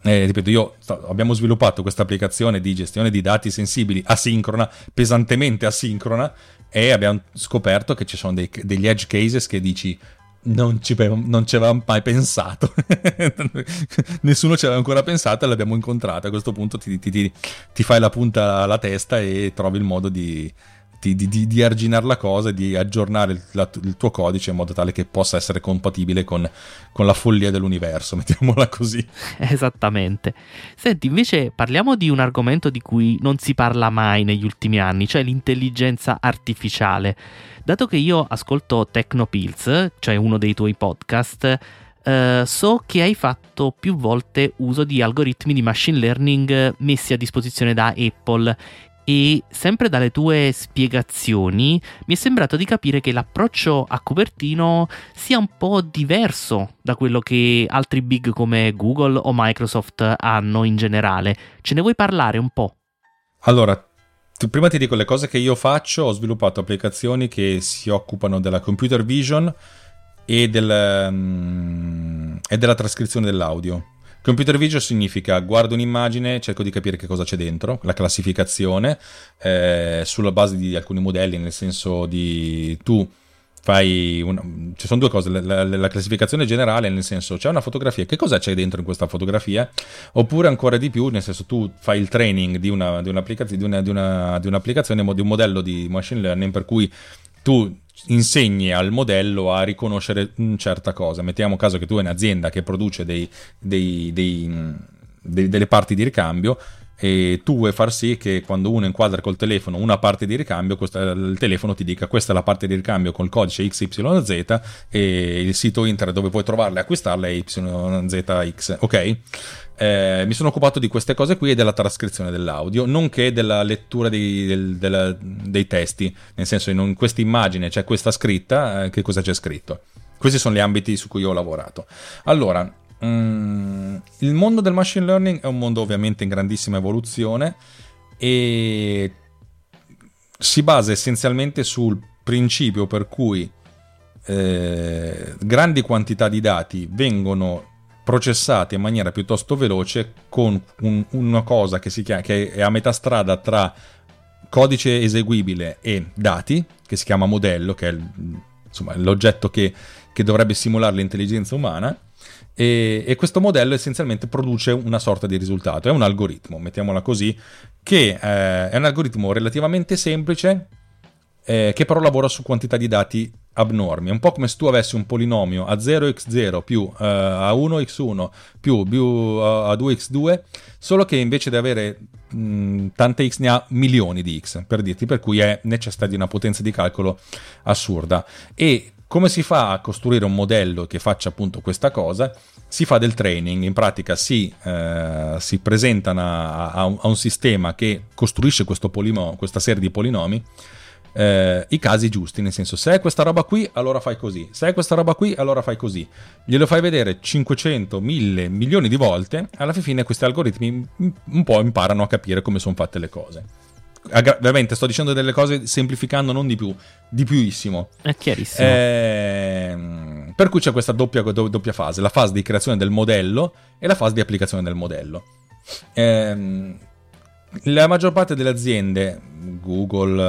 Eh, ripeto, io abbiamo sviluppato questa applicazione di gestione di dati sensibili asincrona, pesantemente asincrona, e abbiamo scoperto che ci sono dei, degli edge cases che dici... Non ci, non ci avevamo mai pensato nessuno ci aveva ancora pensato e l'abbiamo incontrata. A questo punto ti, ti, ti, ti fai la punta alla testa e trovi il modo di, di, di, di arginare la cosa e di aggiornare il, la, il tuo codice in modo tale che possa essere compatibile con, con la follia dell'universo, mettiamola così. Esattamente. Senti, invece parliamo di un argomento di cui non si parla mai negli ultimi anni, cioè l'intelligenza artificiale. Dato che io ascolto Teknopills, cioè uno dei tuoi podcast, eh, so che hai fatto più volte uso di algoritmi di machine learning messi a disposizione da Apple, e sempre dalle tue spiegazioni mi è sembrato di capire che l'approccio a Cupertino sia un po' diverso da quello che altri big come Google o Microsoft hanno in generale. Ce ne vuoi parlare un po'? Allora, prima ti dico le cose che io faccio. Ho sviluppato applicazioni che si occupano della computer vision e, del, um, e della trascrizione dell'audio. Computer vision significa guardo un'immagine, cerco di capire che cosa c'è dentro, la classificazione, eh, sulla base di alcuni modelli, nel senso di tu fai una, ci sono due cose, la, la, la classificazione generale, nel senso c'è una fotografia, che cosa c'è dentro in questa fotografia, oppure ancora di più, nel senso tu fai il training di una di un'applicazione di una, di una di un'applicazione di un modello di machine learning, per cui tu insegni al modello a riconoscere una certa cosa. Mettiamo caso che tu hai un'azienda che produce dei, dei, dei, dei delle parti di ricambio, e tu vuoi far sì che quando uno inquadra col telefono una parte di ricambio, questa, il telefono ti dica questa è la parte di ricambio col codice X Y Z e il sito internet dove puoi trovarla e acquistarla è Y Z X, ok? Eh, mi sono occupato di queste cose qui e della trascrizione dell'audio, nonché della lettura dei, del, della, dei testi, nel senso in questa immagine c'è questa scritta, eh, che cosa c'è scritto? Questi sono gli ambiti su cui io ho lavorato. Allora, Mm, il mondo del machine learning è un mondo ovviamente in grandissima evoluzione e si basa essenzialmente sul principio per cui eh, grandi quantità di dati vengono processate in maniera piuttosto veloce con un, una cosa che si chiama, che è a metà strada tra codice eseguibile e dati, che si chiama modello, che è insomma l'oggetto che, che dovrebbe simulare l'intelligenza umana. E, e questo modello essenzialmente produce una sorta di risultato, è un algoritmo, mettiamola così, che eh, è un algoritmo relativamente semplice, eh, che però lavora su quantità di dati abnormi. È un po' come se tu avessi un polinomio a zero x zero più uh, a uno x uno più uh, a due x due, solo che invece di avere mh, tante x ne ha milioni di x, per dirti, per cui è necessità di una potenza di calcolo assurda. E come si fa a costruire un modello che faccia appunto questa cosa? Si fa del training, in pratica si, eh, si presenta una, a, un, a un sistema che costruisce questo polino, questa serie di polinomi, eh, i casi giusti, nel senso se è questa roba qui allora fai così, se è questa roba qui allora fai così. Glielo fai vedere cinquecento, mille, milioni di volte, alla fine questi algoritmi un po' imparano a capire come sono fatte le cose. Ovviamente sto dicendo delle cose semplificando, non di più, di piùissimo. È chiarissimo. Eh, per cui c'è questa doppia, do, doppia fase, la fase di creazione del modello e la fase di applicazione del modello. Eh, la maggior parte delle aziende, Google, uh,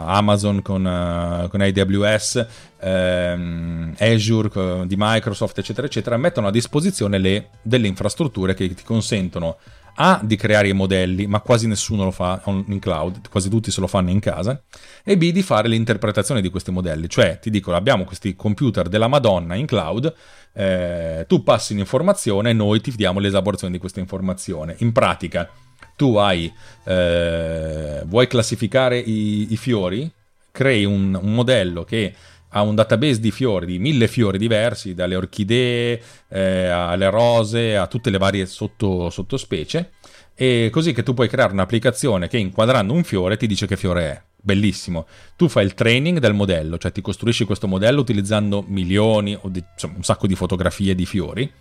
Amazon con, uh, con A W S, um, Azure di Microsoft, eccetera, eccetera, mettono a disposizione le, delle infrastrutture che ti consentono A, di creare i modelli, ma quasi nessuno lo fa in cloud, quasi tutti se lo fanno in casa, e B, di fare l'interpretazione di questi modelli. Cioè, ti dicono, abbiamo questi computer della Madonna in cloud, eh, tu passi un'informazione e noi ti diamo l'esaborazione di questa informazione. In pratica, tu hai, eh, vuoi classificare i, i fiori, crei un, un modello che ha un database di fiori, di mille fiori diversi, dalle orchidee eh, alle rose, a tutte le varie sotto, sottospecie, e così che tu puoi creare un'applicazione che, inquadrando un fiore, ti dice che fiore è. Bellissimo. Tu fai il training del modello, cioè ti costruisci questo modello utilizzando milioni o di, insomma, un sacco di fotografie di fiori.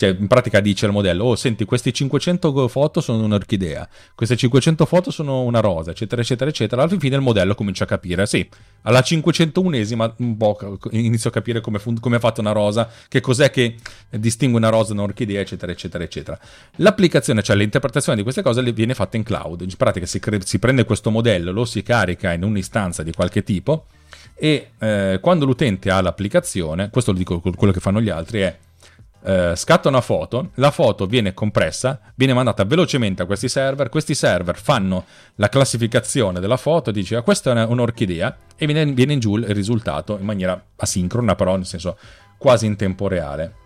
Cioè, in pratica dice al modello, oh, senti, queste cinquecento foto sono un'orchidea, queste cinquecento foto sono una rosa, eccetera, eccetera, eccetera. Alla fine il modello comincia a capire, sì, alla cinquecentounesima un po' inizio a capire come, fun- come è fatta una rosa, che cos'è che distingue una rosa da un'orchidea, eccetera, eccetera, eccetera. L'applicazione, cioè l'interpretazione di queste cose, viene fatta in cloud. In pratica si, cre- si prende questo modello, lo si carica in un'istanza di qualche tipo e eh, quando l'utente ha l'applicazione, questo lo dico, quello che fanno gli altri è, Uh, scatta una foto, la foto viene compressa, viene mandata velocemente a questi server, questi server fanno la classificazione della foto, dice ah, questa è una, un'orchidea, e viene, viene giù il risultato in maniera asincrona, però nel senso quasi in tempo reale.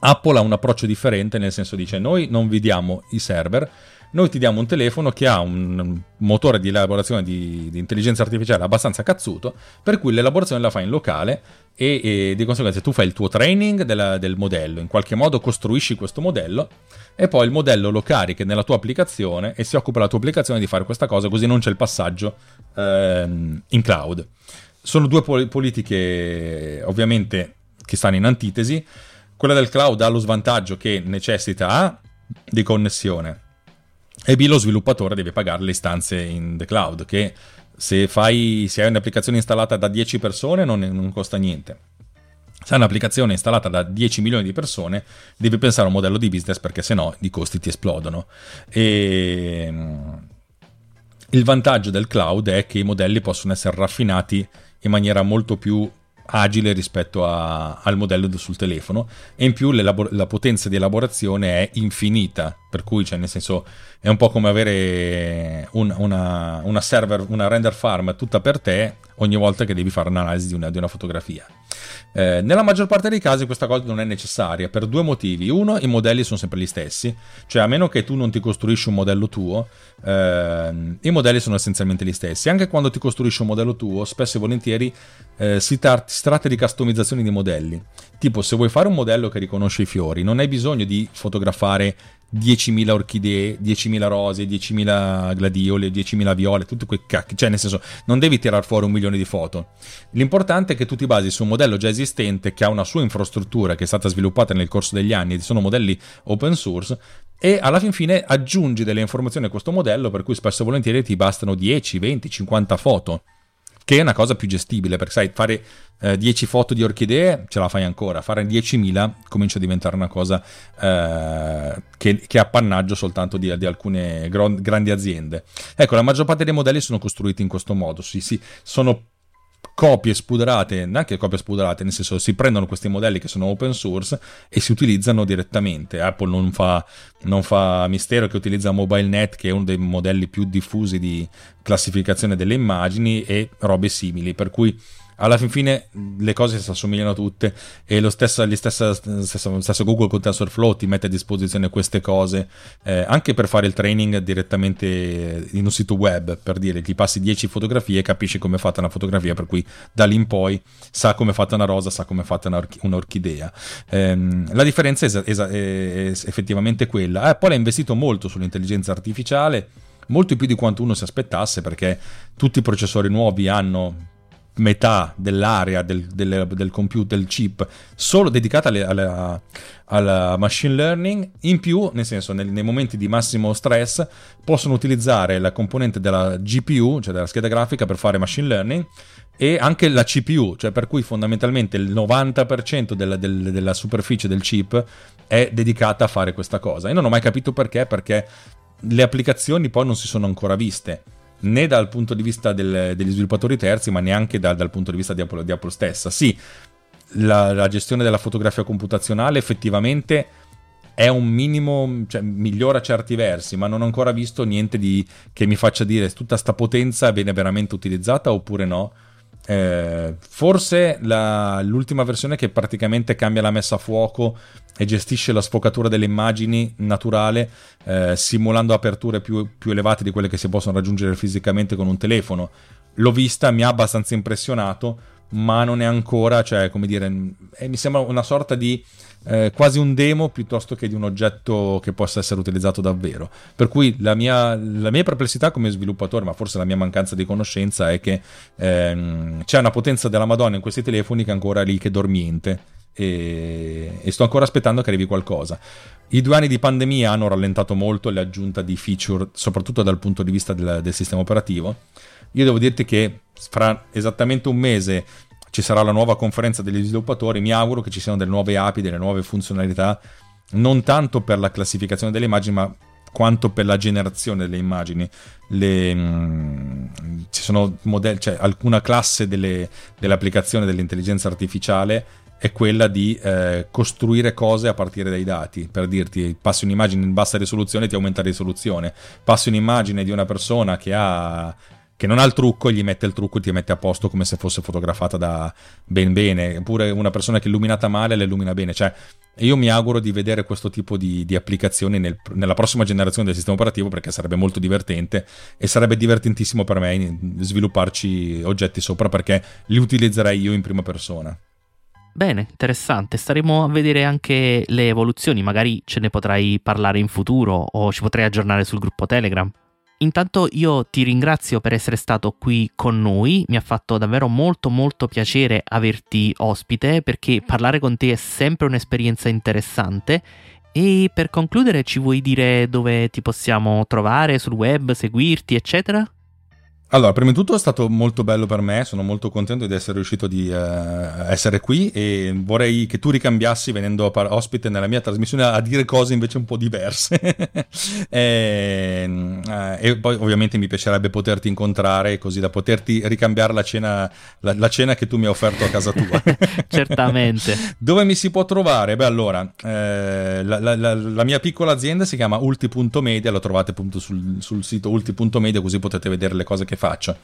Apple ha un approccio differente, nel senso dice noi non vi diamo i server, noi ti diamo un telefono che ha un motore di elaborazione di, di intelligenza artificiale abbastanza cazzuto, per cui l'elaborazione la fai in locale e, e di conseguenza tu fai il tuo training della, del modello, in qualche modo costruisci questo modello e poi il modello lo carichi nella tua applicazione e si occupa la tua applicazione di fare questa cosa, così non c'è il passaggio ehm, in cloud. Sono due pol- politiche ovviamente che stanno in antitesi. Quella del cloud ha lo svantaggio che necessita A, di connessione, e B, lo sviluppatore deve pagare le istanze in the cloud, che se fai se hai un'applicazione installata da dieci persone non, non costa niente. Se hai un'applicazione installata da dieci milioni di persone devi pensare a un modello di business, perché sennò i costi ti esplodono. E il vantaggio del cloud è che i modelli possono essere raffinati in maniera molto più agile rispetto a, al modello sul telefono, e in più la potenza di elaborazione è infinita, per cui, cioè, nel senso, è un po' come avere un, una, una server, una render farm tutta per te ogni volta che devi fare un'analisi di una, di una fotografia. Eh, nella maggior parte dei casi questa cosa non è necessaria per due motivi. Uno, i modelli sono sempre gli stessi, cioè a meno che tu non ti costruisci un modello tuo, ehm, i modelli sono essenzialmente gli stessi. Anche quando ti costruisci un modello tuo, spesso e volentieri eh, si, tar- si tratta di customizzazioni di modelli. Tipo, se vuoi fare un modello che riconosce i fiori, non hai bisogno di fotografare diecimila orchidee, diecimila rose, diecimila gladiole, diecimila viole, tutti quei cacchi, cioè nel senso non devi tirar fuori un milione di foto. L'importante è che tu ti basi su un modello già esistente che ha una sua infrastruttura che è stata sviluppata nel corso degli anni, sono modelli open source, e alla fin fine aggiungi delle informazioni a questo modello, per cui spesso e volentieri ti bastano dieci, venti, cinquanta foto, che è una cosa più gestibile, perché sai, fare eh, dieci foto di orchidee ce la fai ancora, fare diecimila comincia a diventare una cosa eh, che, che è appannaggio soltanto di, di alcune gro- grandi aziende. Ecco, la maggior parte dei modelli sono costruiti in questo modo, sì, sì, sono copie spuderate, neanche copie spuderate, nel senso, si prendono questi modelli che sono open source e si utilizzano direttamente. Apple non fa, non fa mistero che utilizza MobileNet, che è uno dei modelli più diffusi di classificazione delle immagini, e robe simili, per cui alla fin fine le cose si assomigliano tutte, e lo stesso, gli stessa, stesso, stesso Google con TensorFlow ti mette a disposizione queste cose eh, anche per fare il training direttamente in un sito web, per dire, gli passi dieci fotografie e capisci come è fatta una fotografia, per cui da lì in poi sa come è fatta una rosa, sa come è fatta una, un'orchidea. Ehm, la differenza è, è, è effettivamente quella. Eh, poi l'ha investito molto sull'intelligenza artificiale, molto più di quanto uno si aspettasse, perché tutti i processori nuovi hanno metà dell'area del, del, del computer, del chip, solo dedicata alle, alla, alla machine learning. In più, nel senso, nel, nei momenti di massimo stress possono utilizzare la componente della G P U, cioè della scheda grafica, per fare machine learning, e anche la C P U, cioè per cui fondamentalmente il novanta per cento della, del, della superficie del chip è dedicata a fare questa cosa. E non ho mai capito perché, perché le applicazioni poi non si sono ancora viste, né dal punto di vista del, degli sviluppatori terzi, ma neanche da, dal punto di vista di Apple, di Apple stessa. Sì, la, la gestione della fotografia computazionale effettivamente è un minimo, cioè migliora a certi versi, ma non ho ancora visto niente di che mi faccia dire tutta sta potenza viene veramente utilizzata oppure no. Eh, forse la, l'ultima versione che praticamente cambia la messa a fuoco e gestisce la sfocatura delle immagini naturale, eh, simulando aperture più, più elevate di quelle che si possono raggiungere fisicamente con un telefono, l'ho vista, mi ha abbastanza impressionato, ma non è ancora, cioè come dire, eh, mi sembra una sorta di eh, quasi un demo piuttosto che di un oggetto che possa essere utilizzato davvero, per cui la mia, la mia perplessità come sviluppatore, ma forse la mia mancanza di conoscenza, è che ehm, c'è una potenza della Madonna in questi telefoni che è ancora lì che è dormiente, e, e sto ancora aspettando che arrivi qualcosa. I due anni di pandemia hanno rallentato molto l'aggiunta di feature, soprattutto dal punto di vista del, del sistema operativo. Io devo dirti che fra esattamente un mese ci sarà la nuova conferenza degli sviluppatori. Mi auguro che ci siano delle nuove A P I, delle nuove funzionalità, non tanto per la classificazione delle immagini, ma quanto per la generazione delle immagini. Le, mh, ci sono modelli, cioè alcuna classe delle, dell'applicazione dell'intelligenza artificiale è quella di eh, costruire cose a partire dai dati. Per dirti, passi un'immagine in bassa risoluzione, ti aumenta la risoluzione, passi un'immagine di una persona che ha... che non ha il trucco, gli mette il trucco e ti mette a posto come se fosse fotografata da ben bene, oppure una persona che è illuminata male la illumina bene. Cioè, io mi auguro di vedere questo tipo di, di applicazioni nel, nella prossima generazione del sistema operativo, perché sarebbe molto divertente e sarebbe divertentissimo per me svilupparci oggetti sopra, perché li utilizzerei io in prima persona. Bene, interessante, staremo a vedere anche le evoluzioni, magari ce ne potrai parlare in futuro o ci potrai aggiornare sul gruppo Telegram. Intanto io ti ringrazio per essere stato qui con noi, mi ha fatto davvero molto molto piacere averti ospite, perché parlare con te è sempre un'esperienza interessante. E per concludere, ci vuoi dire dove ti possiamo trovare sul web, seguirti eccetera? Allora, prima di tutto è stato molto bello per me, sono molto contento di essere riuscito di eh, essere qui, e vorrei che tu ricambiassi venendo par- ospite nella mia trasmissione a dire cose invece un po' diverse. e, e poi ovviamente mi piacerebbe poterti incontrare, così da poterti ricambiare la cena, la, la cena che tu mi hai offerto a casa tua. Certamente. Dove mi si può trovare? Beh, allora, eh, la, la, la, la mia piccola azienda si chiama Ulti.media, lo trovate appunto sul, sul sito Ulti.media, così potete vedere le cose che faccio.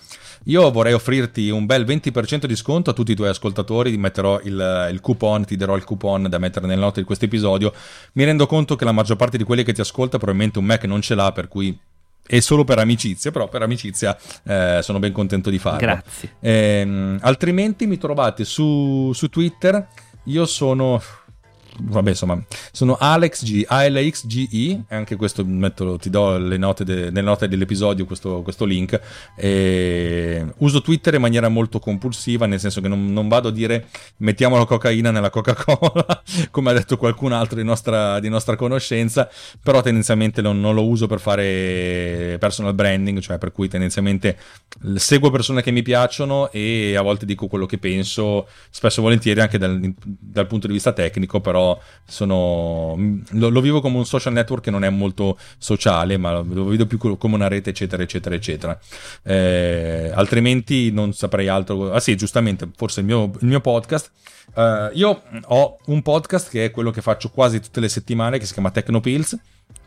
Io vorrei offrirti un bel venti per cento di sconto a tutti i tuoi ascoltatori, metterò il, il coupon, ti darò il coupon da mettere nelle note di questo episodio. Mi rendo conto che la maggior parte di quelli che ti ascolta probabilmente un Mac non ce l'ha, per cui è solo per amicizia, però per amicizia eh, sono ben contento di farlo. Grazie. Ehm, altrimenti mi trovate su, su Twitter, io sono... vabbè, insomma, sono Alex G, A L X G E, anche questo metto, ti do le note de, nelle note dell'episodio questo, questo link. E uso Twitter in maniera molto compulsiva, nel senso che non, non vado a dire mettiamo la cocaina nella Coca-Cola come ha detto qualcun altro di nostra, di nostra conoscenza, però tendenzialmente non, non lo uso per fare personal branding, cioè per cui tendenzialmente seguo persone che mi piacciono e a volte dico quello che penso, spesso volentieri anche dal, dal punto di vista tecnico, però sono lo, lo vivo come un social network che non è molto sociale, ma lo vedo più come una rete, eccetera eccetera eccetera. Eh, altrimenti non saprei altro. Ah sì, giustamente, forse il mio, il mio podcast. Eh, io ho un podcast che è quello che faccio quasi tutte le settimane, che si chiama Teknopills,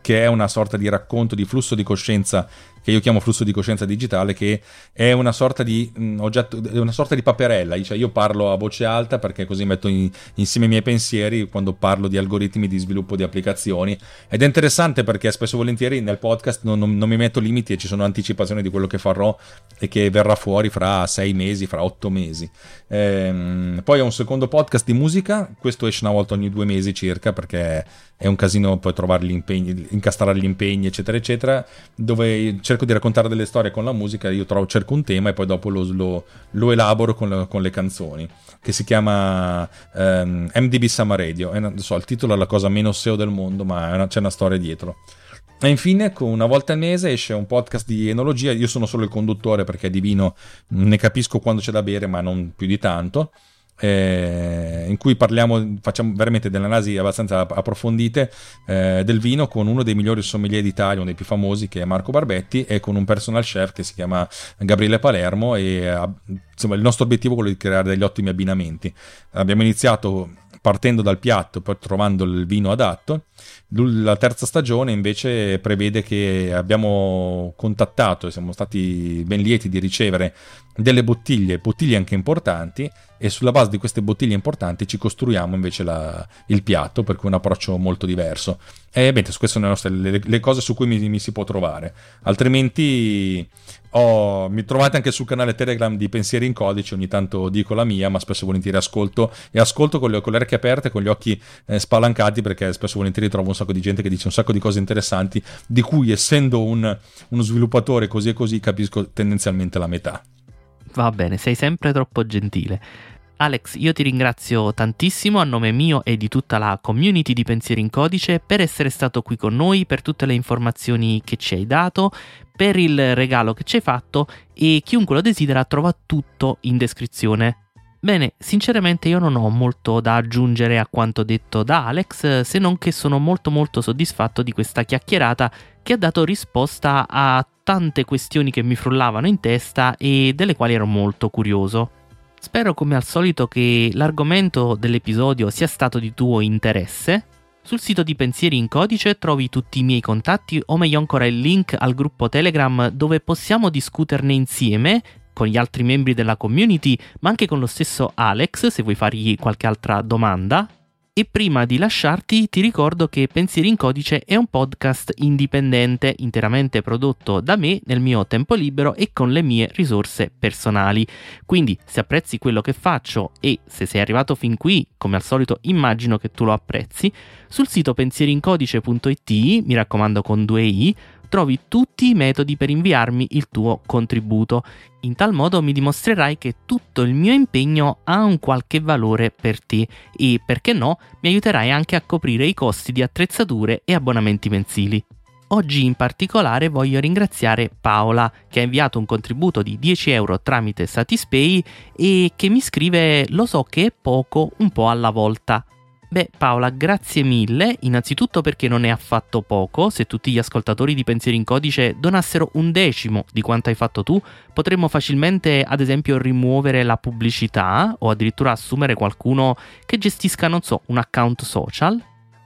che è una sorta di racconto di flusso di coscienza, che io chiamo flusso di coscienza digitale, che è una sorta di mh, oggetto, una sorta di paperella, cioè io parlo a voce alta perché così metto in, insieme i miei pensieri quando parlo di algoritmi di sviluppo di applicazioni, ed è interessante perché spesso volentieri nel podcast non, non, non mi metto limiti e ci sono anticipazioni di quello che farò e che verrà fuori fra sei mesi, fra otto mesi. Ehm, poi ho un secondo podcast di musica, questo esce una volta ogni due mesi circa, perché è un casino poi trovare gli impegni, incastrare gli impegni eccetera eccetera, dove cerco di raccontare delle storie con la musica. Io trovo, cerco un tema e poi dopo lo, lo, lo elaboro con, la, con le canzoni, che si chiama um, M D B Summer Radio. E non so, il titolo è la cosa meno S E O del mondo, ma è una, c'è una storia dietro. E infine, una volta al mese esce un podcast di enologia, io sono solo il conduttore perché di vino ne capisco quando c'è da bere, ma non più di tanto. Eh, in cui parliamo, facciamo veramente delle analisi abbastanza approfondite eh, del vino, con uno dei migliori sommelier d'Italia, uno dei più famosi, che è Marco Barbetti, e con un personal chef che si chiama Gabriele Palermo. E a, insomma, il nostro obiettivo è quello di creare degli ottimi abbinamenti. Abbiamo iniziato partendo dal piatto, poi trovando il vino adatto. La terza stagione invece prevede che abbiamo contattato, e siamo stati ben lieti di ricevere, delle bottiglie, bottiglie anche importanti, e sulla base di queste bottiglie importanti ci costruiamo invece la, il piatto, per cui è un approccio molto diverso. E bene, queste sono le, nostre, le, le cose su cui mi, mi si può trovare. Altrimenti oh, mi trovate anche sul canale Telegram di Pensieri in Codice, ogni tanto dico la mia, ma spesso e volentieri ascolto, e ascolto con le, con le orecchie aperte, con gli occhi eh, spalancati, perché spesso e volentieri trovo un sacco di gente che dice un sacco di cose interessanti, di cui, essendo un, uno sviluppatore così e così, capisco tendenzialmente la metà. Va bene, sei sempre troppo gentile. Alex, io ti ringrazio tantissimo a nome mio e di tutta la community di Pensieri in Codice per essere stato qui con noi, per tutte le informazioni che ci hai dato, per il regalo che ci hai fatto, e chiunque lo desidera trova tutto in descrizione. Bene, sinceramente io non ho molto da aggiungere a quanto detto da Alex, se non che sono molto molto soddisfatto di questa chiacchierata che ha dato risposta a tante questioni che mi frullavano in testa e delle quali ero molto curioso. Spero come al solito che l'argomento dell'episodio sia stato di tuo interesse. Sul sito di Pensieri in Codice trovi tutti i miei contatti, o meglio ancora il link al gruppo Telegram dove possiamo discuterne insieme con gli altri membri della community, ma anche con lo stesso Alex se vuoi fargli qualche altra domanda. E prima di lasciarti ti ricordo che Pensieri in Codice è un podcast indipendente, interamente prodotto da me nel mio tempo libero e con le mie risorse personali. Quindi se apprezzi quello che faccio, e se sei arrivato fin qui, come al solito immagino che tu lo apprezzi, sul sito pensierincodice punto it, mi raccomando con due i, trovi tutti i metodi per inviarmi il tuo contributo. In tal modo mi dimostrerai che tutto il mio impegno ha un qualche valore per te, e, perché no, mi aiuterai anche a coprire i costi di attrezzature e abbonamenti mensili. Oggi in particolare voglio ringraziare Paola, che ha inviato un contributo di dieci euro tramite Satispay e che mi scrive "lo so che è poco, un po' alla volta". Beh Paola, grazie mille, innanzitutto perché non è affatto poco. Se tutti gli ascoltatori di Pensieri in Codice donassero un decimo di quanto hai fatto tu, potremmo facilmente ad esempio rimuovere la pubblicità o addirittura assumere qualcuno che gestisca, non so, un account social,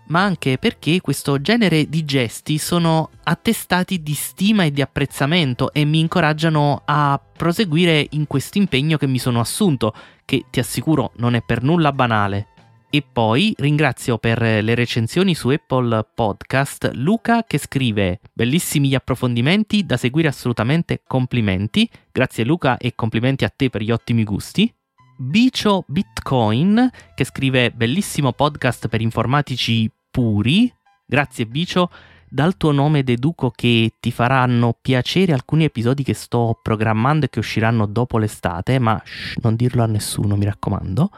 ma anche perché questo genere di gesti sono attestati di stima e di apprezzamento e mi incoraggiano a proseguire in questo impegno che mi sono assunto, che ti assicuro non è per nulla banale. E poi ringrazio per le recensioni su Apple Podcast Luca, che scrive "bellissimi gli approfondimenti, da seguire assolutamente, complimenti". Grazie Luca e complimenti a te per gli ottimi gusti. Bicio Bitcoin, che scrive "bellissimo podcast per informatici puri". Grazie Bicio, dal tuo nome deduco che ti faranno piacere alcuni episodi che sto programmando e che usciranno dopo l'estate, ma shh, non dirlo a nessuno, mi raccomando.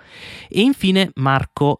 E infine Marco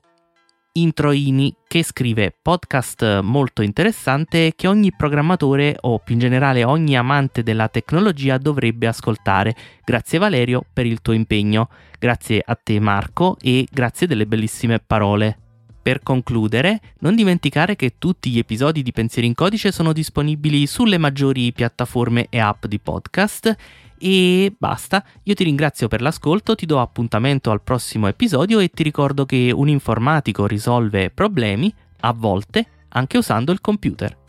Introini, che scrive "podcast molto interessante che ogni programmatore, o più in generale ogni amante della tecnologia, dovrebbe ascoltare. Grazie Valerio per il tuo impegno". Grazie a te Marco e grazie delle bellissime parole. Per concludere, non dimenticare che tutti gli episodi di Pensieri in Codice sono disponibili sulle maggiori piattaforme e app di podcast. E basta, io ti ringrazio per l'ascolto, ti do appuntamento al prossimo episodio e ti ricordo che un informatico risolve problemi, a volte, anche usando il computer.